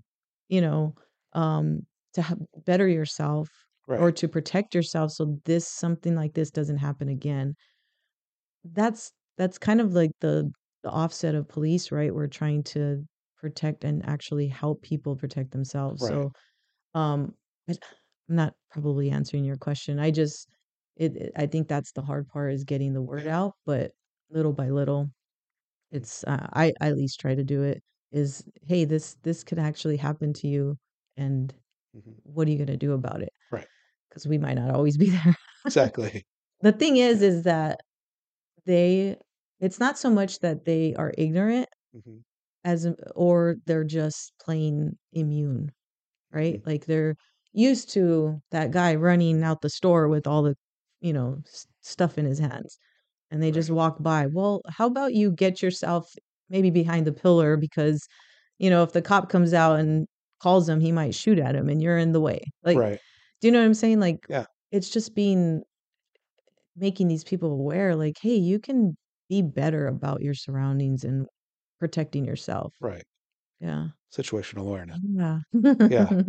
you know, um, to ha- better yourself, right. or to protect yourself. So this, something like this doesn't happen again. That's, that's kind of like the, the offset of police, right? We're trying to protect and actually help people protect themselves. Right. So, um, I'm not probably answering your question. I just, it, it, I think that's the hard part, is getting the word out, but little by little, it's, uh, I, I at least try to do it, is, hey, this, this could actually happen to you. And mm-hmm. what are you going to do about it? Right. Because we might not always be there. Exactly. The thing is, is that they, it's not so much that they are ignorant, mm-hmm. as, or they're just plain immune, right? Mm-hmm. Like, they're used to that guy running out the store with all the, you know, s- stuff in his hands, and they right. just walk by. Well, how about you get yourself maybe behind the pillar, because, you know, if the cop comes out and calls him, he might shoot at him and you're in the way. Like, right. do you know what I'm saying? Like, yeah. it's just being, making these people aware, like, hey, you can be better about your surroundings and protecting yourself. Right. Yeah. Situational awareness. Yeah. yeah.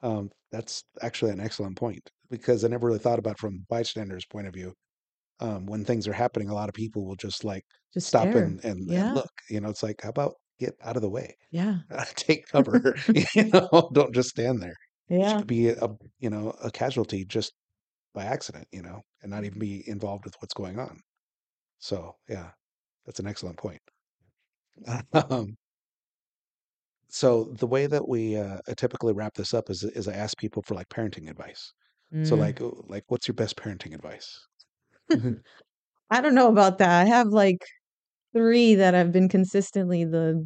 Um, that's actually an excellent point, because I never really thought about it from bystander's point of view. Um, when things are happening, a lot of people will just, like, just stop and, and, yeah. and look, you know, it's like, how about get out of the way? Yeah. Uh, take cover. You know, don't just stand there. Yeah. You should be a, you know, a casualty just by accident, you know, and not even be involved with what's going on. So yeah, that's an excellent point. Um, so the way that we uh, typically wrap this up is, is I ask people for, like, parenting advice. Mm. So like, like what's your best parenting advice? I don't know about that. I have, like, three that I've been consistently the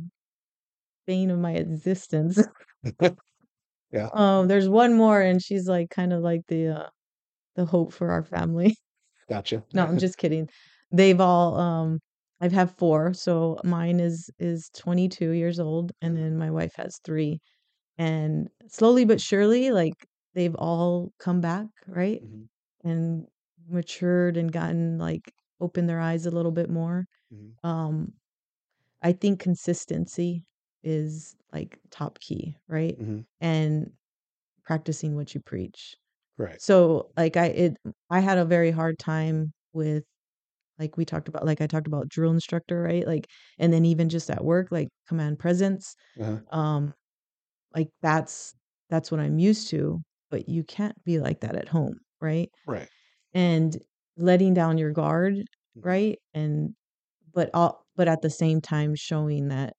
bane of my existence. Yeah. Um, there's one more, and she's like kind of like the uh, the hope for our family. Gotcha. No, I'm just kidding. They've all um, I've had four, so mine is is twenty-two years old, and then my wife has three, and slowly but surely, like they've all come back, right, mm-hmm. and matured and gotten like opened their eyes a little bit more. Mm-hmm. Um, I think consistency is like top key, right? Mm-hmm. And practicing what you preach, right? So like I it I had a very hard time with, like we talked about, like I talked about drill instructor, right? Like, and then even just at work, like command presence, uh-huh. um like that's that's what I'm used to, but you can't be like that at home, right? Right. And letting down your guard, right? And but all but at the same time showing that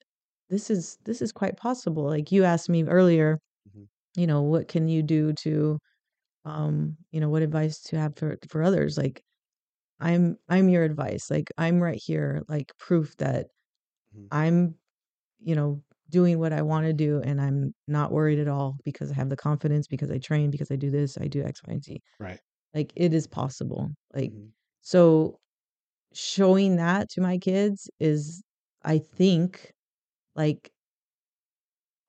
This is this is quite possible. Like you asked me earlier, mm-hmm. you know, what can you do to, um, you know, what advice to have for, for others? Like, I'm I'm your advice. Like I'm right here. Like proof that mm-hmm. I'm, you know, doing what I want to do, and I'm not worried at all because I have the confidence, because I train, because I do this, I do X, Y, and Z. Right. Like it is possible. Like mm-hmm. so, showing that to my kids is, I think. Like,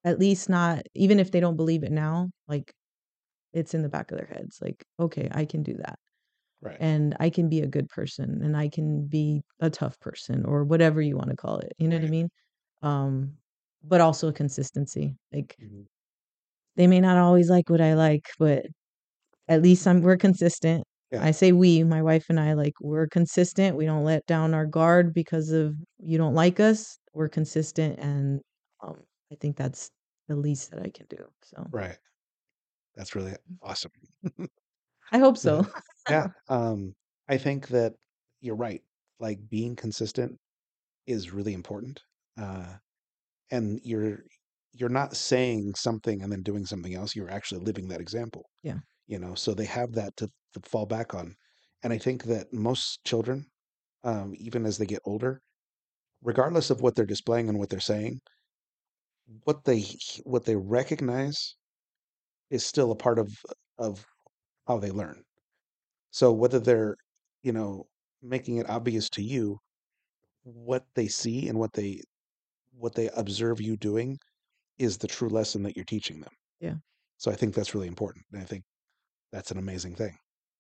at least not, even if they don't believe it now, like, it's in the back of their heads. Like, okay, I can do that. Right. And I can be a good person, and I can be a tough person, or whatever you want to call it. You know right. what I mean? Um, but also consistency. Like, mm-hmm. they may not always like what I like, but at least I'm, we're consistent. Yeah. I say we, my wife and I, like, we're consistent. We don't let down our guard because of you don't like us. We're consistent, and um, I think that's the least that I can do. So right, that's really awesome. I hope so. Yeah, um, I think that you're right. Like being consistent is really important, uh, and you're you're not saying something and then doing something else. You're actually living that example. Yeah, you know, so they have that to, to fall back on, and I think that most children, um, even as they get older. Regardless of what they're displaying and what they're saying, what they what they recognize is still a part of of how they learn. So whether they're, you know, making it obvious to you, what they see and what they what they observe you doing is the true lesson that you're teaching them. Yeah. So I think that's really important. And I think that's an amazing thing.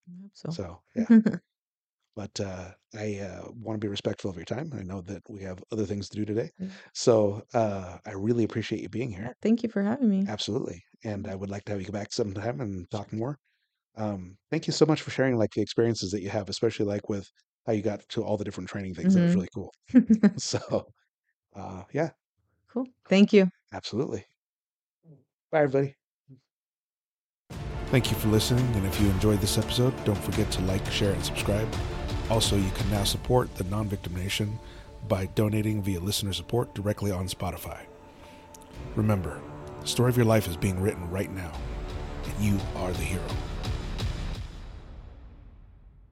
I hope so. So yeah. But uh, I uh, want to be respectful of your time. I know that we have other things to do today. So uh, I really appreciate you being here. Thank you for having me. Absolutely. And I would like to have you back sometime and talk more. Um, thank you so much for sharing like the experiences that you have, especially like with how you got to all the different training things. Mm-hmm. That was really cool. So, uh, yeah. Cool. Thank you. Absolutely. Bye, everybody. Thank you for listening. And if you enjoyed this episode, don't forget to like, share, and subscribe. Also, you can now support the Non-Victim Nation by donating via listener support directly on Spotify. Remember, the story of your life is being written right now, and you are the hero.